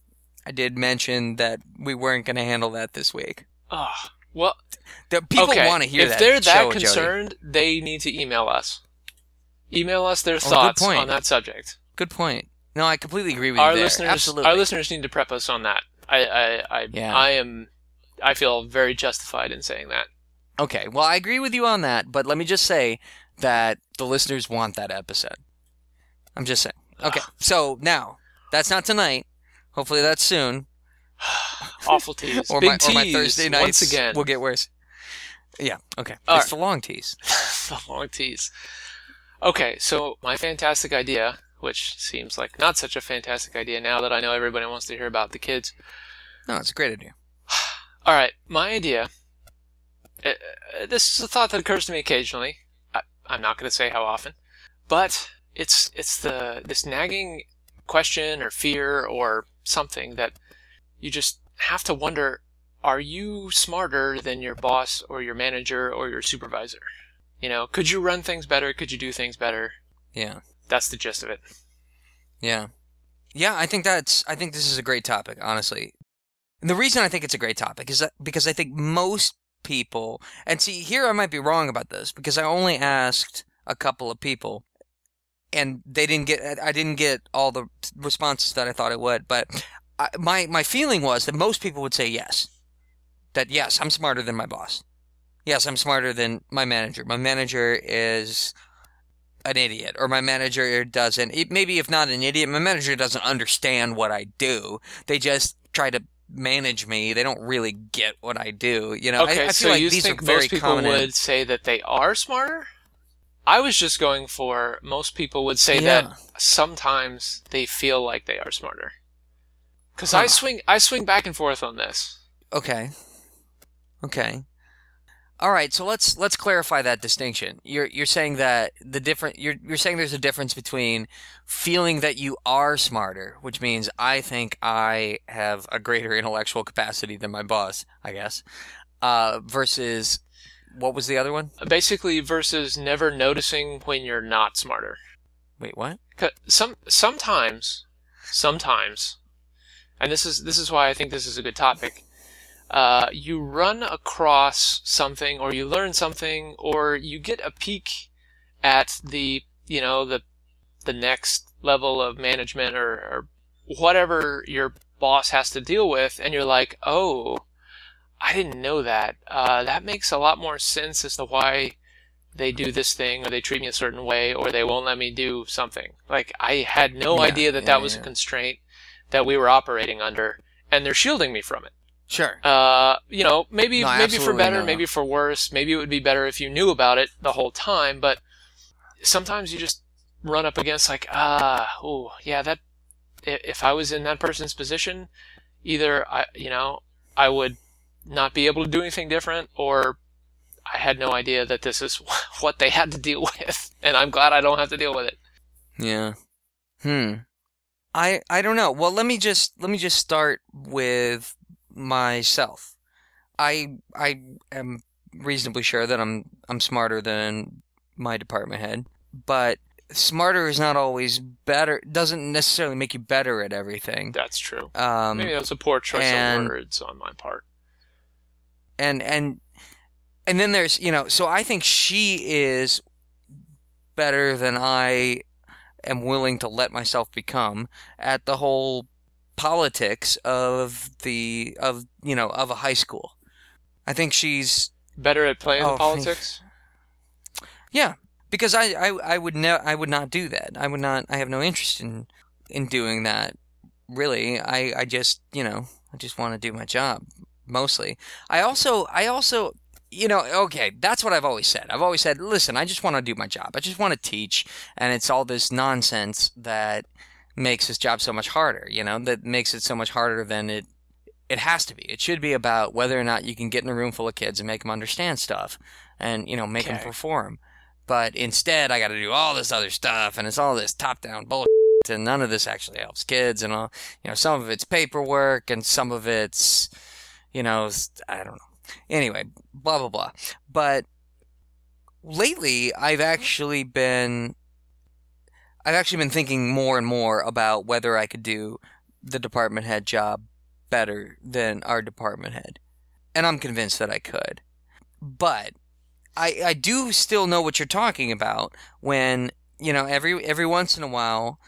I did mention that we weren't going to handle that this week. Oh, well, the people okay. want to hear if that. If they're that show, concerned, Jody. they need to email us. Email us their oh, thoughts on that subject. Good point. No, I completely agree with our you there. Listeners, Absolutely. Our listeners need to prep us on that. I I, I, yeah. I am, I feel very justified in saying that. Okay. Well, I agree with you on that, but let me just say that the listeners want that episode. I'm just saying. Okay. Ugh. So now, that's not tonight. Hopefully that's soon. Awful tease. or, Big my, tease. or my Thursday nights Once again. will get worse. Yeah. Okay. All it's right. the long tease. The long tease. Okay. So my fantastic idea which seems like not such a fantastic idea now that I know everybody wants to hear about the kids. No, it's a great idea. All right, my idea, uh, this is a thought that occurs to me occasionally. I, I'm not going to say how often, but it's it's the this nagging question or fear or something that you just have to wonder, are you smarter than your boss or your manager or your supervisor? You know, could you run things better? Could you do things better? Yeah. That's the gist of it. Yeah. Yeah, I think that's, I think this is a great topic, honestly. And the reason I think it's a great topic is that because I think most people, and see, here I might be wrong about this because I only asked a couple of people and they didn't get, I didn't get all the responses that I thought I would, but I, my, my feeling was that most people would say yes. That yes, I'm smarter than my boss. Yes, I'm smarter than my manager. My manager is an idiot, or my manager doesn't, it, maybe if not an idiot, my manager doesn't understand what I do. They just try to manage me. They don't really get what I do. You know, okay, I, I feel so like you these think are very most people common would say that they are smarter? I was just going for most people would say yeah. that sometimes they feel like they are smarter. Because huh. I swing, I swing back and forth on this. Okay. Okay. All right, so let's let's clarify that distinction. You're you're saying that the different you're you're saying there's a difference between feeling that you are smarter, which means I think I have a greater intellectual capacity than my boss, I guess, uh, versus what was the other one? Basically, versus never noticing when you're not smarter. Wait, what? Some sometimes, sometimes, and this is this is why I think this is a good topic. Uh, you run across something, or you learn something, or you get a peek at the, you know, the the next level of management or, or whatever your boss has to deal with, and you're like, oh, I didn't know that. Uh, that makes a lot more sense as to why they do this thing, or they treat me a certain way, or they won't let me do something. Like, I had no yeah, idea that yeah, that was yeah. a constraint that we were operating under, and they're shielding me from it. Sure. Uh, you know, maybe no, maybe for better, no. maybe for worse. Maybe it would be better if you knew about it the whole time. But sometimes you just run up against like, ah, oh, yeah, that. If I was in that person's position, either I, you know, I would not be able to do anything different, or I had no idea that this is what they had to deal with, and I'm glad I don't have to deal with it. Yeah. Hmm. I I don't know. Well, let me just let me just start with. Myself, I I am reasonably sure that I'm I'm smarter than my department head, but smarter is not always better. Doesn't necessarily make you better at everything. That's true. Um, Maybe that's a poor choice and, of words on my part. And and and then there's you know so I think she is better than I am willing to let myself become at the whole. Politics of the of you know of a high school. I think she's better at playing oh, politics. Think, yeah, because I, I, I would no, I would not do that. I would not. I have no interest in, in doing that. Really, I, I just you know I just want to do my job mostly. I also I also you know okay that's what I've always said. I've always said listen I just want to do my job. I just want to teach, and it's all this nonsense that. Makes this job so much harder, you know, that makes it so much harder than it it has to be. It should be about whether or not you can get in a room full of kids and make them understand stuff and, you know, make okay. them perform. But instead, I got to do all this other stuff, and it's all this top-down bullshit, and none of this actually helps kids and all. You know, some of it's paperwork, and some of it's, you know, I don't know. Anyway, blah, blah, blah. But lately, I've actually been... I've actually been thinking more and more about whether I could do the department head job better than our department head. And I'm convinced that I could. But I, I do still know what you're talking about when, you know, every every once in a while,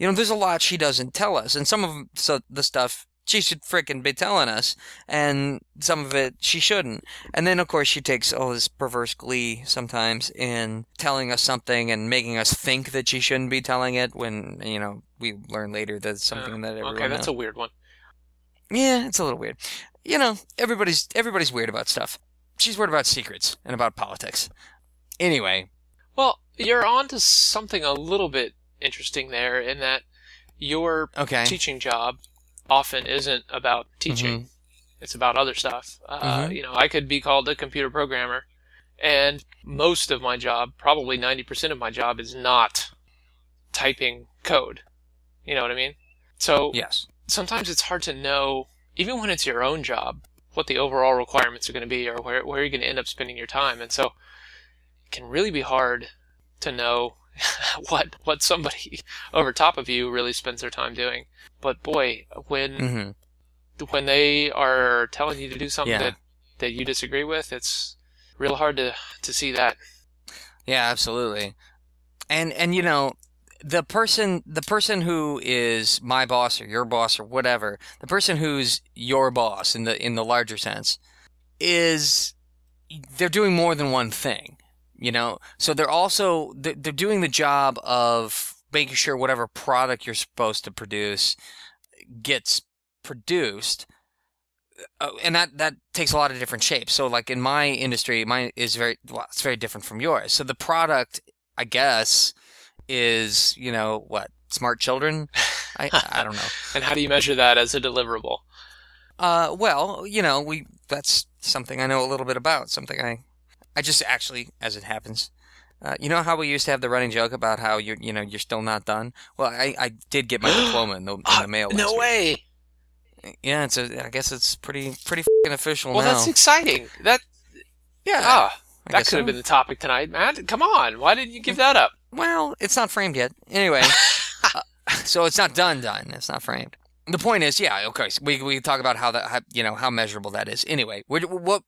you know, there's a lot she doesn't tell us. And some of so the stuff she should frickin' be telling us. And some of it she shouldn't. And then, of course, she takes all this perverse glee sometimes in telling us something and making us think that she shouldn't be telling it when, you know, we learn later that it's something uh, that everyone Okay, that's knows. A weird one. Yeah, it's a little weird. You know, everybody's everybody's weird about stuff. She's weird about secrets and about politics. Anyway. Well, you're on to something a little bit interesting there in that your okay. teaching job often isn't about teaching. Mm-hmm. It's about other stuff. Uh, mm-hmm. You know, I could be called a computer programmer, and most of my job, probably ninety percent of my job, is not typing code. You know what I mean? So yes. sometimes it's hard to know, even when it's your own job, what the overall requirements are going to be or where, where you're going to end up spending your time. And so it can really be hard to know what what somebody over top of you really spends their time doing. But boy, when... Mm-hmm. when they are telling you to do something yeah. that, that you disagree with, it's real hard to, to see that. Yeah, absolutely. And and you know, the person the person who is my boss or your boss or whatever, the person who's your boss in the in the larger sense, is they're doing more than one thing, you know. So they're also they're, they're doing the job of making sure whatever product you're supposed to produce gets produced, uh, and that, that takes a lot of different shapes. So, like in my industry, mine is very well, it's very different from yours. So the product, I guess, is you know what smart children. I I don't know. And how do you measure that as a deliverable? Uh, well, you know, we that's something I know a little bit about. Something I I just actually, as it happens. Uh, you know how we used to have the running joke about how you you know you're still not done? Well, I, I did get my diploma in the, in the mail. No week. way. Yeah, it's a, I guess it's pretty pretty f***ing official well, now. Well, that's exciting. That yeah, ah, that could have been the topic tonight, Matt. Come on, why didn't you give that up? Well, it's not framed yet. Anyway, uh, so it's not done. Done. It's not framed. The point is, yeah, okay. So we we talk about how that how, you know how measurable that is. Anyway, what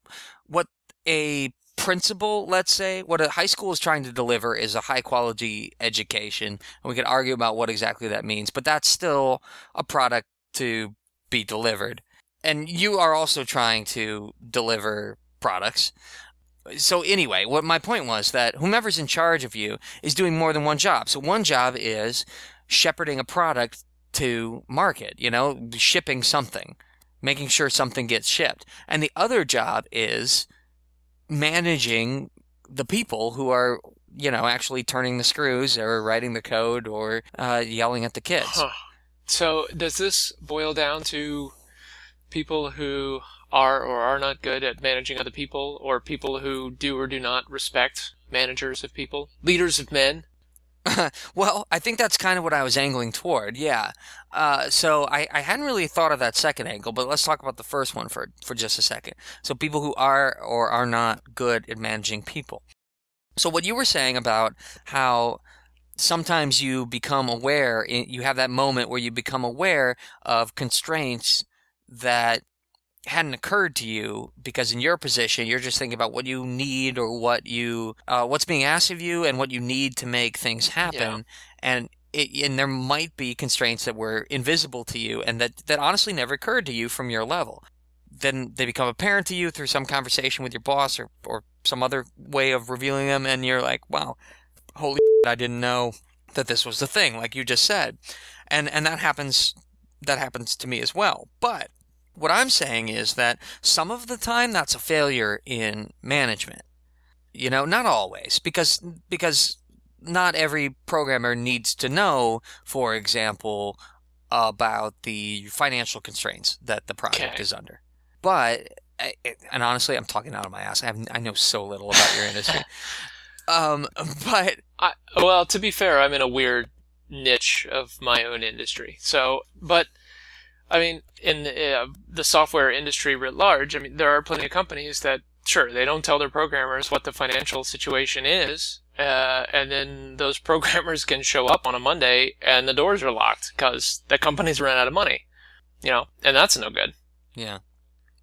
what a principal, let's say, what a high school is trying to deliver is a high quality education, and we can argue about what exactly that means. But that's still a product to be delivered, and you are also trying to deliver products. So anyway, what my point was that whomever's in charge of you is doing more than one job. So one job is shepherding a product to market, you know, shipping something, making sure something gets shipped, and the other job is managing the people who are, you know, actually turning the screws or writing the code or uh, yelling at the kids. Huh. So does this boil down to people who are or are not good at managing other people, or people who do or do not respect managers of people, leaders of men? Well, I think that's kind of what I was angling toward, yeah. Uh, so I, I hadn't really thought of that second angle, but let's talk about the first one for, for just a second. So people who are or are not good at managing people. So what you were saying about how sometimes you become aware, you have that moment where you become aware of constraints that hadn't occurred to you, because in your position, you're just thinking about what you need or what you, uh, what's being asked of you and what you need to make things happen. Yeah. And it, and there might be constraints that were invisible to you and that, that honestly never occurred to you from your level. Then they become apparent to you through some conversation with your boss or, or some other way of revealing them. And you're like, wow, holy shit, I didn't know that this was the thing, like you just said. And and that happens that happens to me as well. But what I'm saying is that some of the time that's a failure in management. You know, not always, because because not every programmer needs to know, for example, about the financial constraints that the product okay. is under. But, and honestly, I'm talking out of my ass. I have, I know so little about your industry. Um, but I, well, to be fair, I'm in a weird niche of my own industry. So, but I mean, in uh, the software industry writ large, I mean, there are plenty of companies that, sure, they don't tell their programmers what the financial situation is, uh, and then those programmers can show up on a Monday and the doors are locked because the company's run out of money, you know, and that's no good. Yeah,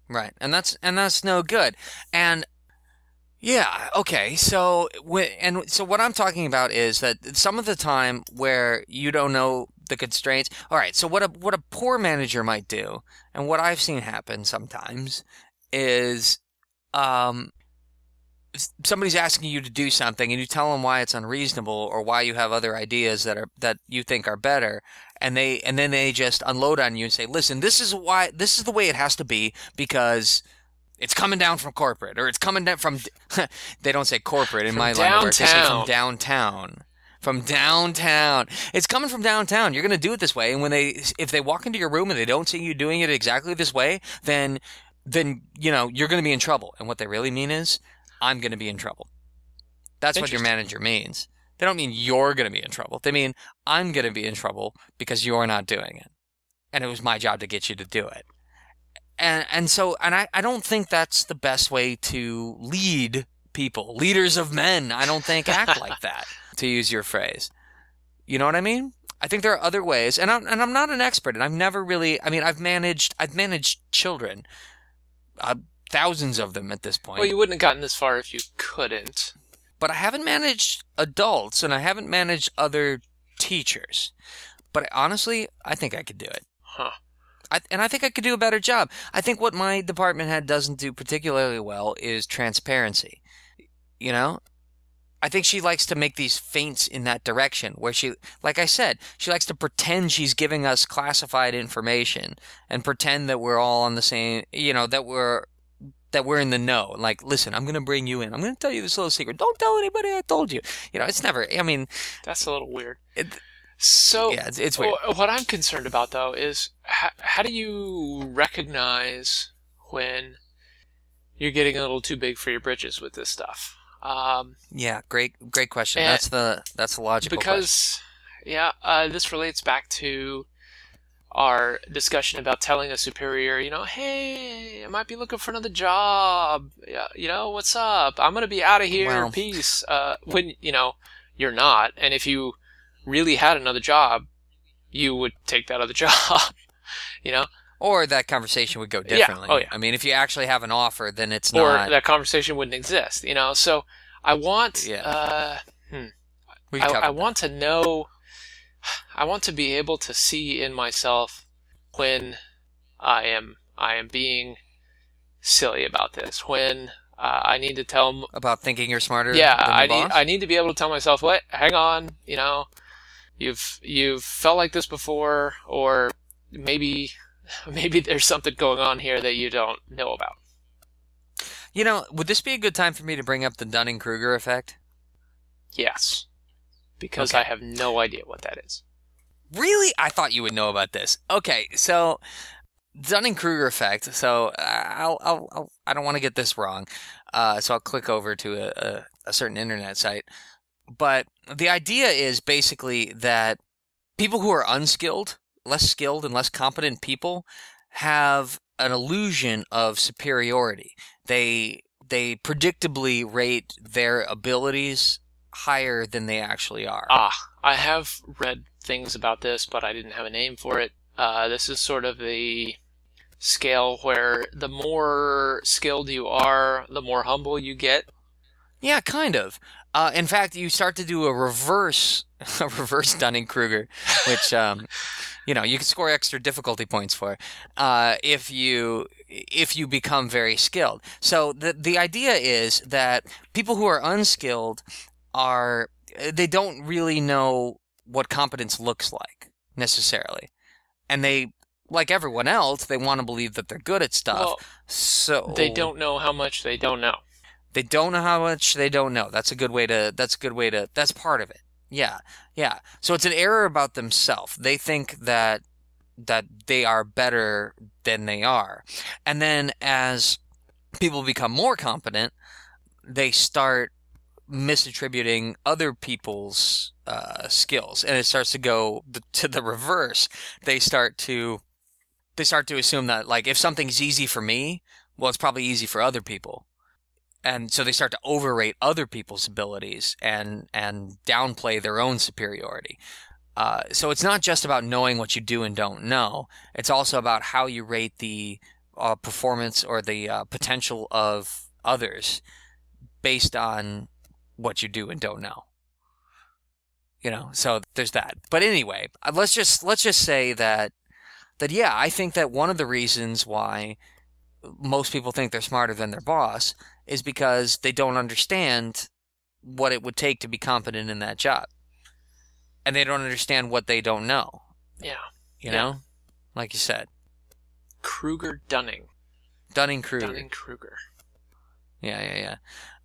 right, and that's and that's no good, and. Yeah, okay, so and so what I'm talking about is that some of the time where you don't know the constraints, all right, so what a what a poor manager might do, and what I've seen happen sometimes is um, somebody's asking you to do something, and you tell them why it's unreasonable or why you have other ideas that are that you think are better, and they and then they just unload on you and say, listen, this is why this is the way it has to be because it's coming down from corporate, or it's coming down from, they don't say corporate in from my downtown. Language, they say from downtown. From downtown. It's coming from downtown. You're going to do it this way. And when they, if they walk into your room and they don't see you doing it exactly this way, then, then, you know, you're going to be in trouble. And what they really mean is, I'm going to be in trouble. That's what your manager means. They don't mean you're going to be in trouble. They mean I'm going to be in trouble because you're not doing it. And it was my job to get you to do it. And and so, and I, I don't think that's the best way to lead people. Leaders of men, I don't think, act like that, to use your phrase. You know what I mean? I think there are other ways. And I'm, and I'm not an expert. And I've never really, I mean, I've managed, I've managed children, uh, thousands of them at this point. Well, you wouldn't have gotten this far if you couldn't. But I haven't managed adults, and I haven't managed other teachers. But I, honestly, I think I could do it. Huh. I, and I think I could do a better job. I think what my department head doesn't do particularly well is transparency. You know? I think she likes to make these feints in that direction where she, like I said, she likes to pretend she's giving us classified information and pretend that we're all on the same, you know, that we're that we're in the know. Like, listen, I'm going to bring you in. I'm going to tell you this little secret. Don't tell anybody I told you. You know, it's never, I mean. That's a little weird. It, so yeah, it's, it's weird. What I'm concerned about, though, is how, how do you recognize when you're getting a little too big for your britches with this stuff? Um, yeah, great great question. That's the that's the logical because, question. Because, yeah, uh, this relates back to our discussion about telling a superior, you know, hey, I might be looking for another job. You know, what's up? I'm going to be out of here. Wow. Peace. Uh, when, you know, you're not. And if you really had another job, you would take that other job, you know? Or that conversation would go differently. Yeah. Oh, yeah. I mean, if you actually have an offer, then it's or not. Or that conversation wouldn't exist, you know? So I want, yeah. uh, hmm. I, I want to know... I want to be able to see in myself when I am I am being silly about this. When uh, I need to tell m- about thinking you're smarter. Yeah, than I boss? need I need to be able to tell myself, "What? Hang on, you know, you've you've felt like this before, or maybe maybe there's something going on here that you don't know about." You know, would this be a good time for me to bring up the Dunning-Kruger effect? Yes. Because okay. I have no idea what that is. Really? I thought you would know about this. Okay, so Dunning-Kruger effect. So I'll, I'll, I'll, I don't want to get this wrong. Uh, so I'll click over to a, a, a certain internet site. But the idea is basically that people who are unskilled, less skilled and less competent people have an illusion of superiority. They they predictably rate their abilities higher than they actually are. Ah, I have read things about this, but I didn't have a name for it. Uh, this is sort of the scale where the more skilled you are, the more humble you get. Yeah, kind of. Uh, in fact, you start to do a reverse, a reverse Dunning-Kruger, which um, you know you can score extra difficulty points for uh, if you if you become very skilled. So the the idea is that people who are unskilled are they don't really know what competence looks like necessarily, and they, like everyone else, they want to believe that they're good at stuff. Well, so they don't know how much they don't know. They don't know how much they don't know. That's a good way to. That's a good way to. That's part of it. Yeah, yeah. So it's an error about themselves. They think that that they are better than they are, and then as people become more competent, they start misattributing other people's uh, skills, and it starts to go th- to the reverse. They start to they start to assume that, like, if something's easy for me, well, it's probably easy for other people, and so they start to overrate other people's abilities and and downplay their own superiority. Uh, so it's not just about knowing what you do and don't know; it's also about how you rate the uh, performance or the uh, potential of others based on what you do and don't know. You know, so there's that. But anyway, let's just let's just say that that yeah, I think that one of the reasons why most people think they're smarter than their boss is because they don't understand what it would take to be competent in that job. And they don't understand what they don't know. Yeah. You yeah. know? Like you said. Kruger Dunning. Dunning-Kruger. Dunning-Kruger. Yeah, yeah, yeah.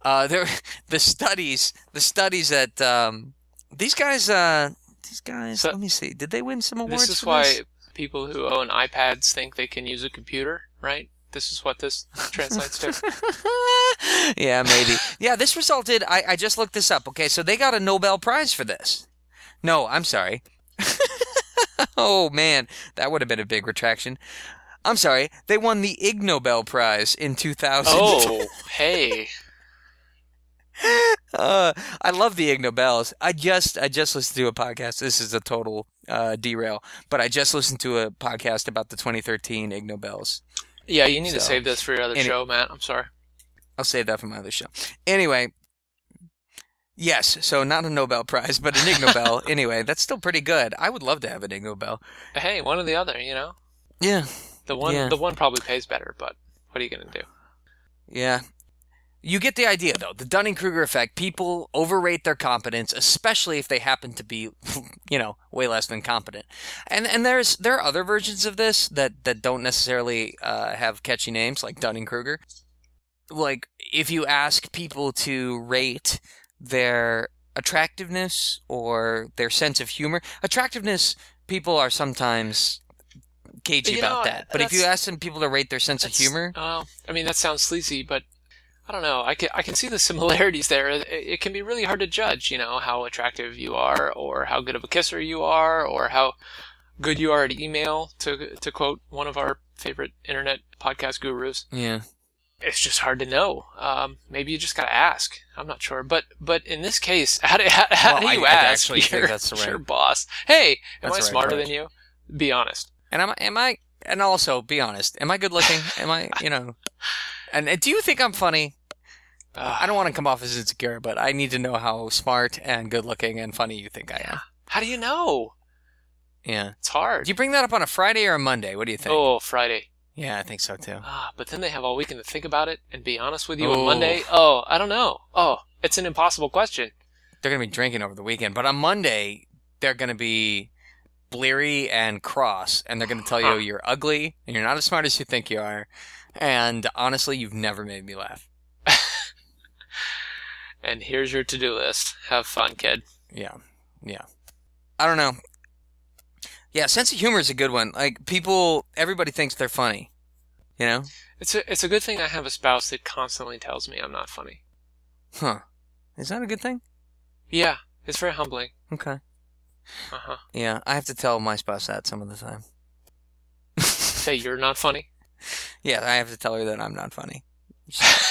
Uh, there, the studies, the studies that um, These guys, uh, these guys. So, let me see. Did they win some awards? This is for why this? People who own iPads think they can use a computer, right? This is what this translates to. Yeah, maybe. Yeah, this resulted. I, I just looked this up. Okay, so they got a Nobel Prize for this. No, I'm sorry. Oh man, that would have been a big retraction. I'm sorry. They won the Ig Nobel Prize in two thousand. Oh, hey. Uh, I love the Ig Nobels. I just I just listened to a podcast. This is a total uh, derail, but I just listened to a podcast about the twenty thirteen Ig Nobels. Yeah, you need so, to save this for your other any- show, Matt. I'm sorry. I'll save that for my other show. Anyway, yes, so not a Nobel Prize, but an Ig Nobel. Anyway, that's still pretty good. I would love to have an Ig Nobel. Hey, one or the other, you know? Yeah. The one, yeah. the one probably pays better, but what are you going to do? Yeah. You get the idea, though. The Dunning-Kruger effect. People overrate their competence, especially if they happen to be, you know, way less than competent. And and there's there are other versions of this that, that don't necessarily uh, have catchy names, like Dunning-Kruger. Like, if you ask people to rate their attractiveness or their sense of humor. Attractiveness, people are sometimes cagey you about know, that. But if you ask some people to rate their sense of humor... Uh, I mean, that sounds sleazy, but... I don't know. I can, I can see the similarities there. It, it can be really hard to judge, you know, how attractive you are or how good of a kisser you are or how good you are at email, to to quote one of our favorite internet podcast gurus. Yeah. It's just hard to know. Um, maybe you just got to ask. I'm not sure. But but in this case, how do, how, how well, do you I, ask I your, that's right. your boss, hey, am that's I smarter right. than you? Be honest. And am I, am I, and also be honest, am I good looking? Am I, you know... And do you think I'm funny? Uh, I don't want to come off as insecure, but I need to know how smart and good-looking and funny you think I am. How do you know? Yeah. It's hard. Do you bring that up on a Friday or a Monday? What do you think? Oh, Friday. Yeah, I think so, too. Ah, but then they have all weekend to think about it and be honest with you Ooh. on Monday. Oh, I don't know. Oh, it's an impossible question. They're going to be drinking over the weekend, but on Monday, they're going to be bleary and cross, and they're going to tell you you're ugly and you're not as smart as you think you are. And honestly, you've never made me laugh. And here's your to-do list. Have fun, kid. Yeah. Yeah. I don't know. Yeah, sense of humor is a good one. Like, people, everybody thinks they're funny. You know? It's a, it's a good thing I have a spouse that constantly tells me I'm not funny. Huh. Is that a good thing? Yeah. It's very humbling. Okay. Uh-huh. Yeah, I have to tell my spouse that some of the time. Say you're not funny? Yeah, I have to tell her that I'm not funny.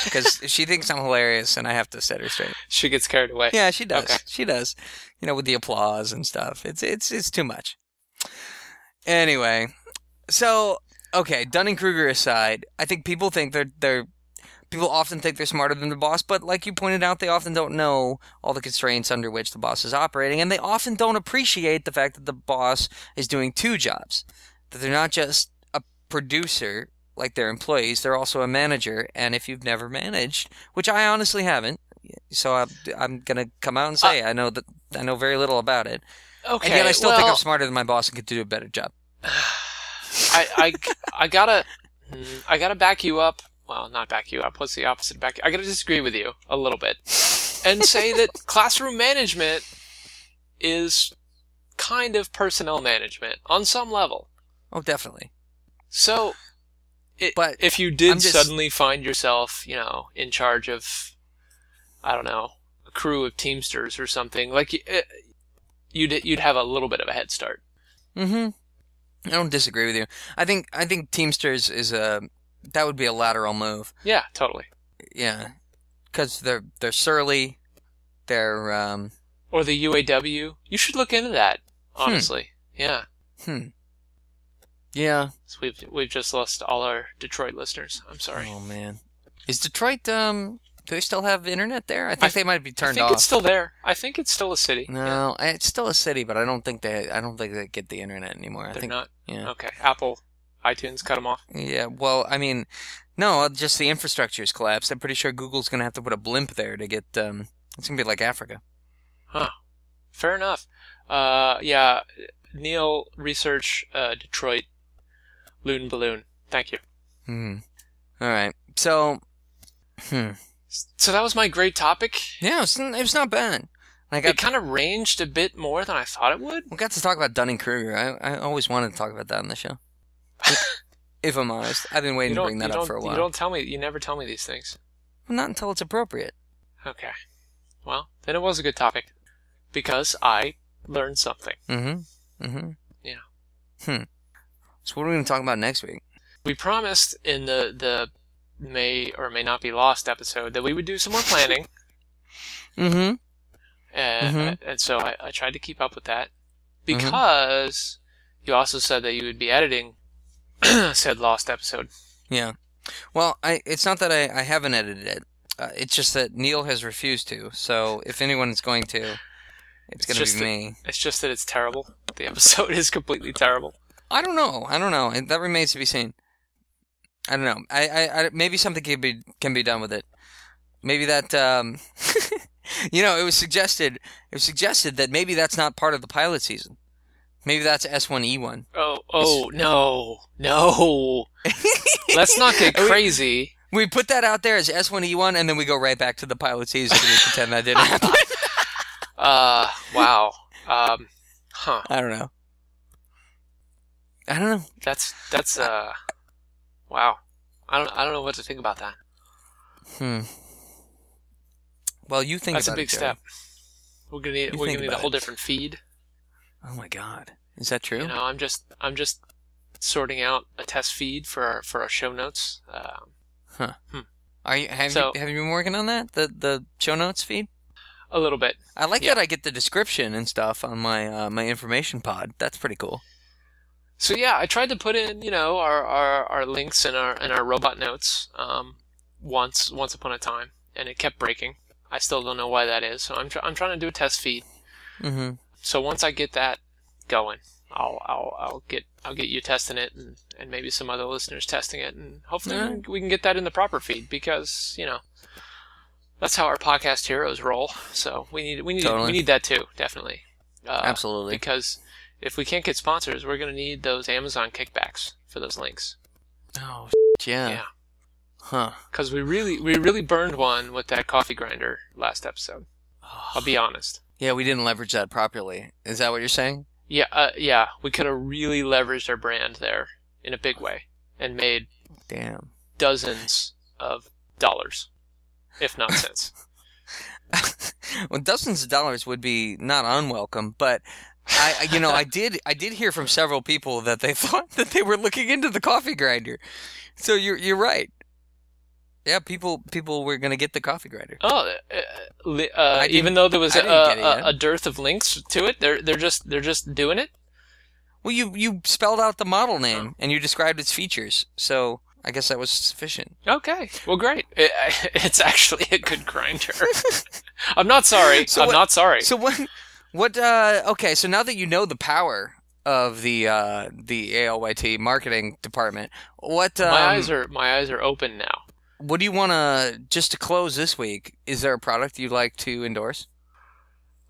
Because she thinks I'm hilarious, and I have to set her straight. She gets carried away. Yeah, she does. Okay. She does. You know, with the applause and stuff. It's it's it's too much. Anyway, so, okay, Dunning-Kruger aside, I think people think they're they're people often think they're smarter than the boss, but like you pointed out, they often don't know all the constraints under which the boss is operating, and they often don't appreciate the fact that the boss is doing two jobs, that they're not just a producer like their employees, they're also a manager, and if you've never managed, which I honestly haven't, so I'm, I'm going to come out and say uh, I know that I know very little about it. Okay, and yet I still well, think I'm smarter than my boss and could do a better job. I, I, I gotta, I gotta back you up. Well, not back you up. What's the opposite of back? I gotta disagree with you a little bit and say that classroom management is kind of personnel management on some level. Oh, definitely. So. It, but if you did just, suddenly find yourself, you know, in charge of, I don't know, a crew of Teamsters or something, like it, you'd you'd have a little bit of a head start. Mm-hmm. I don't disagree with you. I think I think Teamsters is a that would be a lateral move. Yeah, totally. Yeah, because they're they're surly, they're um. Or the U A W. You should look into that. Honestly, hmm. yeah. Hmm. Yeah. So we've we've just lost all our Detroit listeners. I'm sorry. Oh man. Is Detroit um do they still have internet there? I think I th- they might be turned off. I think off. It's still there. I think it's still a city. No, yeah. It's still a city, but I don't think they I don't think they get the internet anymore. They're I think not. Yeah. Okay. Apple, iTunes cut them off. Yeah. Well, I mean, no, just the infrastructure's collapsed. I'm pretty sure Google's going to have to put a blimp there to get um it's going to be like Africa. Huh. Fair enough. Uh yeah, Neil research uh Detroit Loon Balloon. Thank you. Hmm. All right. So, hmm. So that was my great topic? Yeah, it was, it was not bad. Like it kind of ranged a bit more than I thought it would. We got to talk about Dunning-Kruger. I, I always wanted to talk about that on the show. If I'm honest, I've been waiting to bring that up for a while. You don't tell me. You never tell me these things. Well, not until it's appropriate. Okay. Well, then it was a good topic because I learned something. Mm-hmm. Mm-hmm. Yeah. Hmm. So what are we going to talk about next week? We promised in the the May or May Not Be Lost episode that we would do some more planning. Mm-hmm. And, mm-hmm. and so I, I tried to keep up with that because mm-hmm. you also said that you would be editing said lost episode. Yeah. Well, I it's not that I, I haven't edited it. Uh, it's just that Neil has refused to. So if anyone is going to, it's, it's going to be me. That, it's just that it's terrible. The episode is completely terrible. I don't know. I don't know. That remains to be seen. I don't know. I, I, I maybe something can be can be done with it. Maybe that. Um, You know, it was suggested. It was suggested that maybe that's not part of the pilot season. Maybe that's S one E one. Oh, oh it's, no, no! Let's not get crazy. We, we put that out there as S one E one, and then we go right back to the pilot season and we pretend that didn't happen. uh, wow. Um, huh. I don't know. I don't know. That's that's uh, wow. I don't I don't know what to think about that. Hmm. Well, you think that's about a big it, step. We're gonna need, we're gonna need a whole it. different feed. Oh my God, is that true? You know, I'm just I'm just sorting out a test feed for our for our show notes. Um, huh? Hmm. Are you have so, you have you been working on that the the show notes feed? A little bit. I like yeah. that I get the description and stuff on my uh, my information pod. That's pretty cool. So yeah, I tried to put in you know our our, our links and our and our robot notes um, once once upon a time, and it kept breaking. I still don't know why that is, so I'm tr- I'm trying to do a test feed. Mm-hmm. So once I get that going, I'll I'll I'll get I'll get you testing it, and, and maybe some other listeners testing it, and hopefully mm-hmm. we can get that in the proper feed because you know that's how our podcast heroes roll. So we need we need totally. we need that too, definitely. Uh, Absolutely. Because if we can't get sponsors, we're gonna need those Amazon kickbacks for those links. Oh yeah. Yeah. Huh. Because we really, we really burned one with that coffee grinder last episode. I'll be honest. Yeah, we didn't leverage that properly. Is that what you're saying? Yeah, uh, yeah. We could have really leveraged our brand there in a big way and made damn dozens of dollars, if not cents. Well, dozens of dollars would be not unwelcome, but I, you know, I did, I did hear from several people that they thought that they were looking into the coffee grinder. So you're, you're right. Yeah, people people were going to get the coffee grinder. Oh, uh, uh, even though there was a, a, a dearth of links to it, they're they're just they're just doing it. Well, you you spelled out the model name oh. and you described its features, so I guess that was sufficient. Okay, well, great. It, it's actually a good grinder. I'm not sorry. So I'm what, not sorry. So what? What? Uh, okay, so now that you know the power of the uh, the A L Y T marketing department, what? Um, my eyes are my eyes are open now. What do you want to, just to close this week, is there a product you'd like to endorse?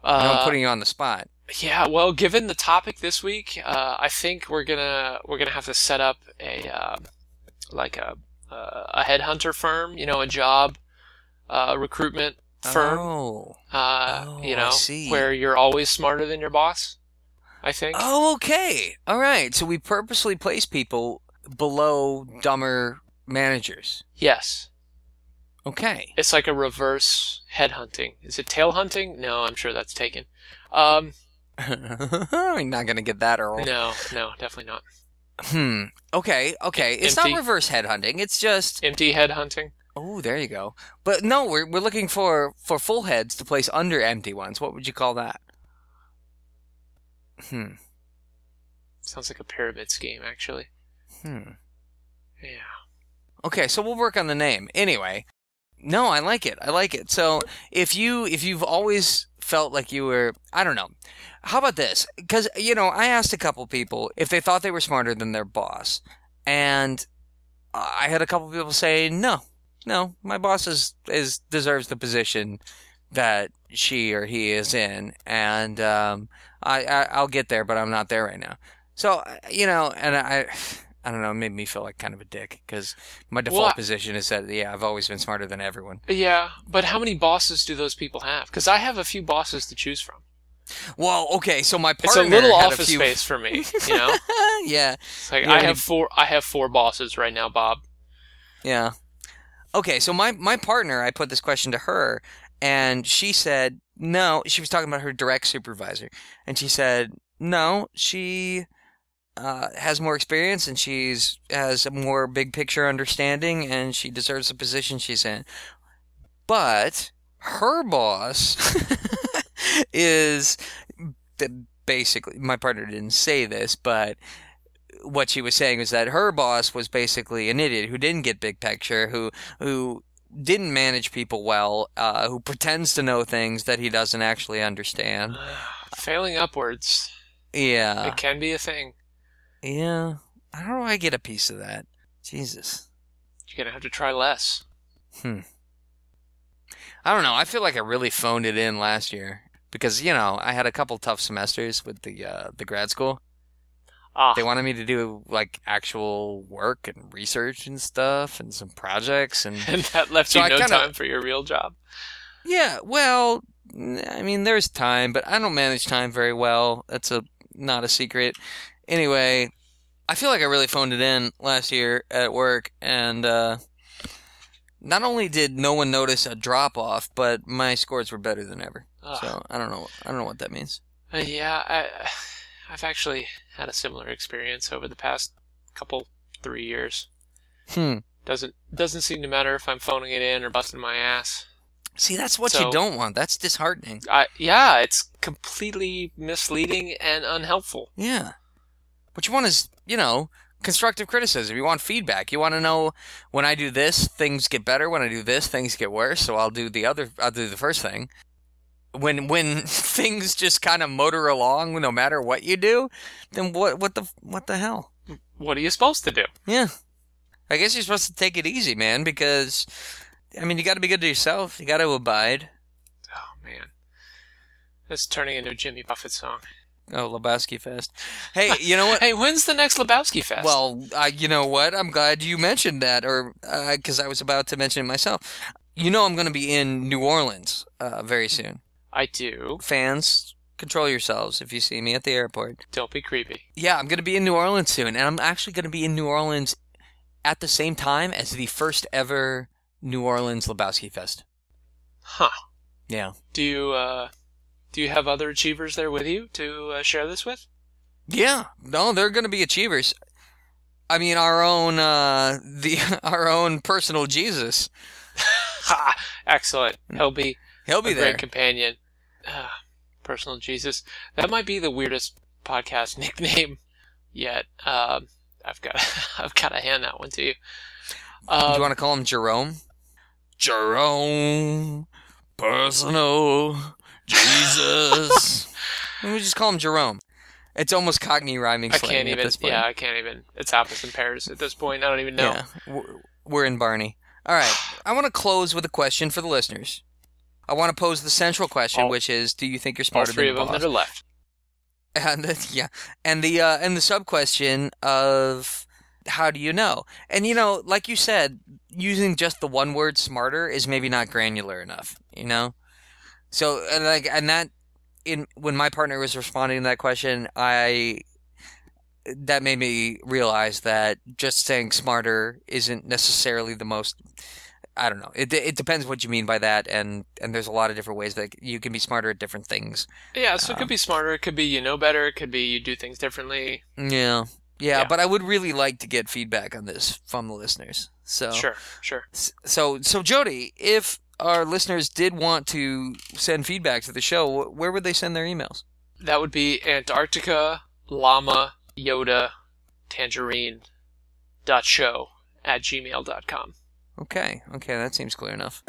Uh, I'm putting you on the spot. Yeah, well, given the topic this week, uh, I think we're gonna we're gonna have to set up a uh, like a uh, a headhunter firm, you know, a job uh, recruitment firm. Oh, uh, oh you know, I see. Where you're always smarter than your boss. I think. Oh, okay, all right. So we purposely place people below dumber managers. Yes. Okay. It's like a reverse headhunting. Is it tail hunting? No, I'm sure that's taken. Um, I'm not going to get that, Earl. No, no, definitely not. Hmm. Okay, okay. It's empty, not reverse headhunting. It's just... empty headhunting. Oh, there you go. But no, we're we're looking for, for full heads to place under empty ones. What would you call that? Hmm. Sounds like a pyramid scheme, actually. Hmm. Yeah. Okay, so we'll work on the name. Anyway, no, I like it. I like it. So if, you, if you've always felt like you were, I don't know, how about this? Because, you know, I asked a couple people if they thought they were smarter than their boss. And I had a couple people say, no, no, my boss is, is deserves the position that she or he is in. And um, I, I, I'll get there, but I'm not there right now. So, you know, and I... I don't know, it made me feel like kind of a dick, because my default well, I, position is that, yeah, I've always been smarter than everyone. Yeah, but how many bosses do those people have? Because I have a few bosses to choose from. Well, okay, so my partner It's a little office a few... space for me, you know? Yeah. It's like, you know, I have four I have four bosses right now, Bob. Yeah. Okay, so my, my partner, I put this question to her, and she said, no, she was talking about her direct supervisor, and she said, no, she... Uh, has more experience and she's has a more big picture understanding and she deserves the position she's in. But her boss is basically, my partner didn't say this, but what she was saying was that her boss was basically an idiot who didn't get big picture, who who didn't manage people well, uh, who pretends to know things that he doesn't actually understand. Failing upwards. Yeah. It can be a thing. Yeah, I don't know why I get a piece of that. Jesus. You're going to have to try less. Hmm. I don't know. I feel like I really phoned it in last year because, you know, I had a couple tough semesters with the uh, the grad school. Ah. They wanted me to do, like, actual work and research and stuff and some projects. And, and that left so you I no kinda... time for your real job. Yeah, well, I mean, there's time, but I don't manage time very well. That's a not a secret. Anyway, I feel like I really phoned it in last year at work, and uh, not only did no one notice a drop off, but my scores were better than ever. Ugh. So I don't know. I don't know what that means. Uh, yeah, I, I've actually had a similar experience over the past couple three years. Hmm. Doesn't doesn't seem to matter if I'm phoning it in or busting my ass. See, that's what so, you don't want. That's disheartening. I, yeah, it's completely misleading and unhelpful. Yeah. What you want is, you know, constructive criticism. You want feedback. You want to know when I do this, things get better. When I do this, things get worse. So I'll do the other. I'll do the first thing. When when things just kind of motor along, no matter what you do, then what what the what the hell? What are you supposed to do? Yeah, I guess you're supposed to take it easy, man. Because, I mean, you got to be good to yourself. You got to abide. Oh man, that's turning into a Jimmy Buffett song. Oh, Lebowski Fest. Hey, you know what? Hey, when's the next Lebowski Fest? Well, uh, you know what? I'm glad you mentioned that, or because uh, I was about to mention it myself. You know I'm going to be in New Orleans uh, very soon. I do. Fans, control yourselves if you see me at the airport. Don't be creepy. Yeah, I'm going to be in New Orleans soon, and I'm actually going to be in New Orleans at the same time as the first ever New Orleans Lebowski Fest. Huh. Yeah. Do you... Uh... Do you have other achievers there with you to uh, share this with? Yeah, no, they're going to be achievers. I mean, our own, uh, the our own personal Jesus. Ha! Excellent. He'll be he'll be a there. Great companion. Uh, personal Jesus. That might be the weirdest podcast nickname yet. Um, I've got I've got to hand that one to you. Um, Do you want to call him Jerome? Jerome, personal. Jesus. Let me just call him Jerome. It's almost Cockney rhyming slang I can't even, at this point. Yeah, I can't even. It's apples and pears at this point. I don't even know. Yeah, we're in Barney. All right. I want to close with a question for the listeners. I want to pose the central question, all, which is, do you think you're smarter than your boss? All three of them that are left. And the, yeah, and the uh, and the sub question of how do you know? And you know, like you said, using just the one word "smarter" is maybe not granular enough. You know. So, and like, and that, in when my partner was responding to that question, I, that made me realize that just saying smarter isn't necessarily the most, I don't know, it it depends what you mean by that, and, and there's a lot of different ways that you can be smarter at different things. Yeah, so um, it could be smarter, it could be you know better, it could be you do things differently. Yeah, yeah, yeah. But I would really like to get feedback on this from the listeners. So Sure, sure. So, so Jody, if... our listeners did want to send feedback to the show, where would they send their emails? That would be Antarctica, Llama, Yoda, Tangerine, dot show at gmail dot com. Okay, okay, that seems clear enough.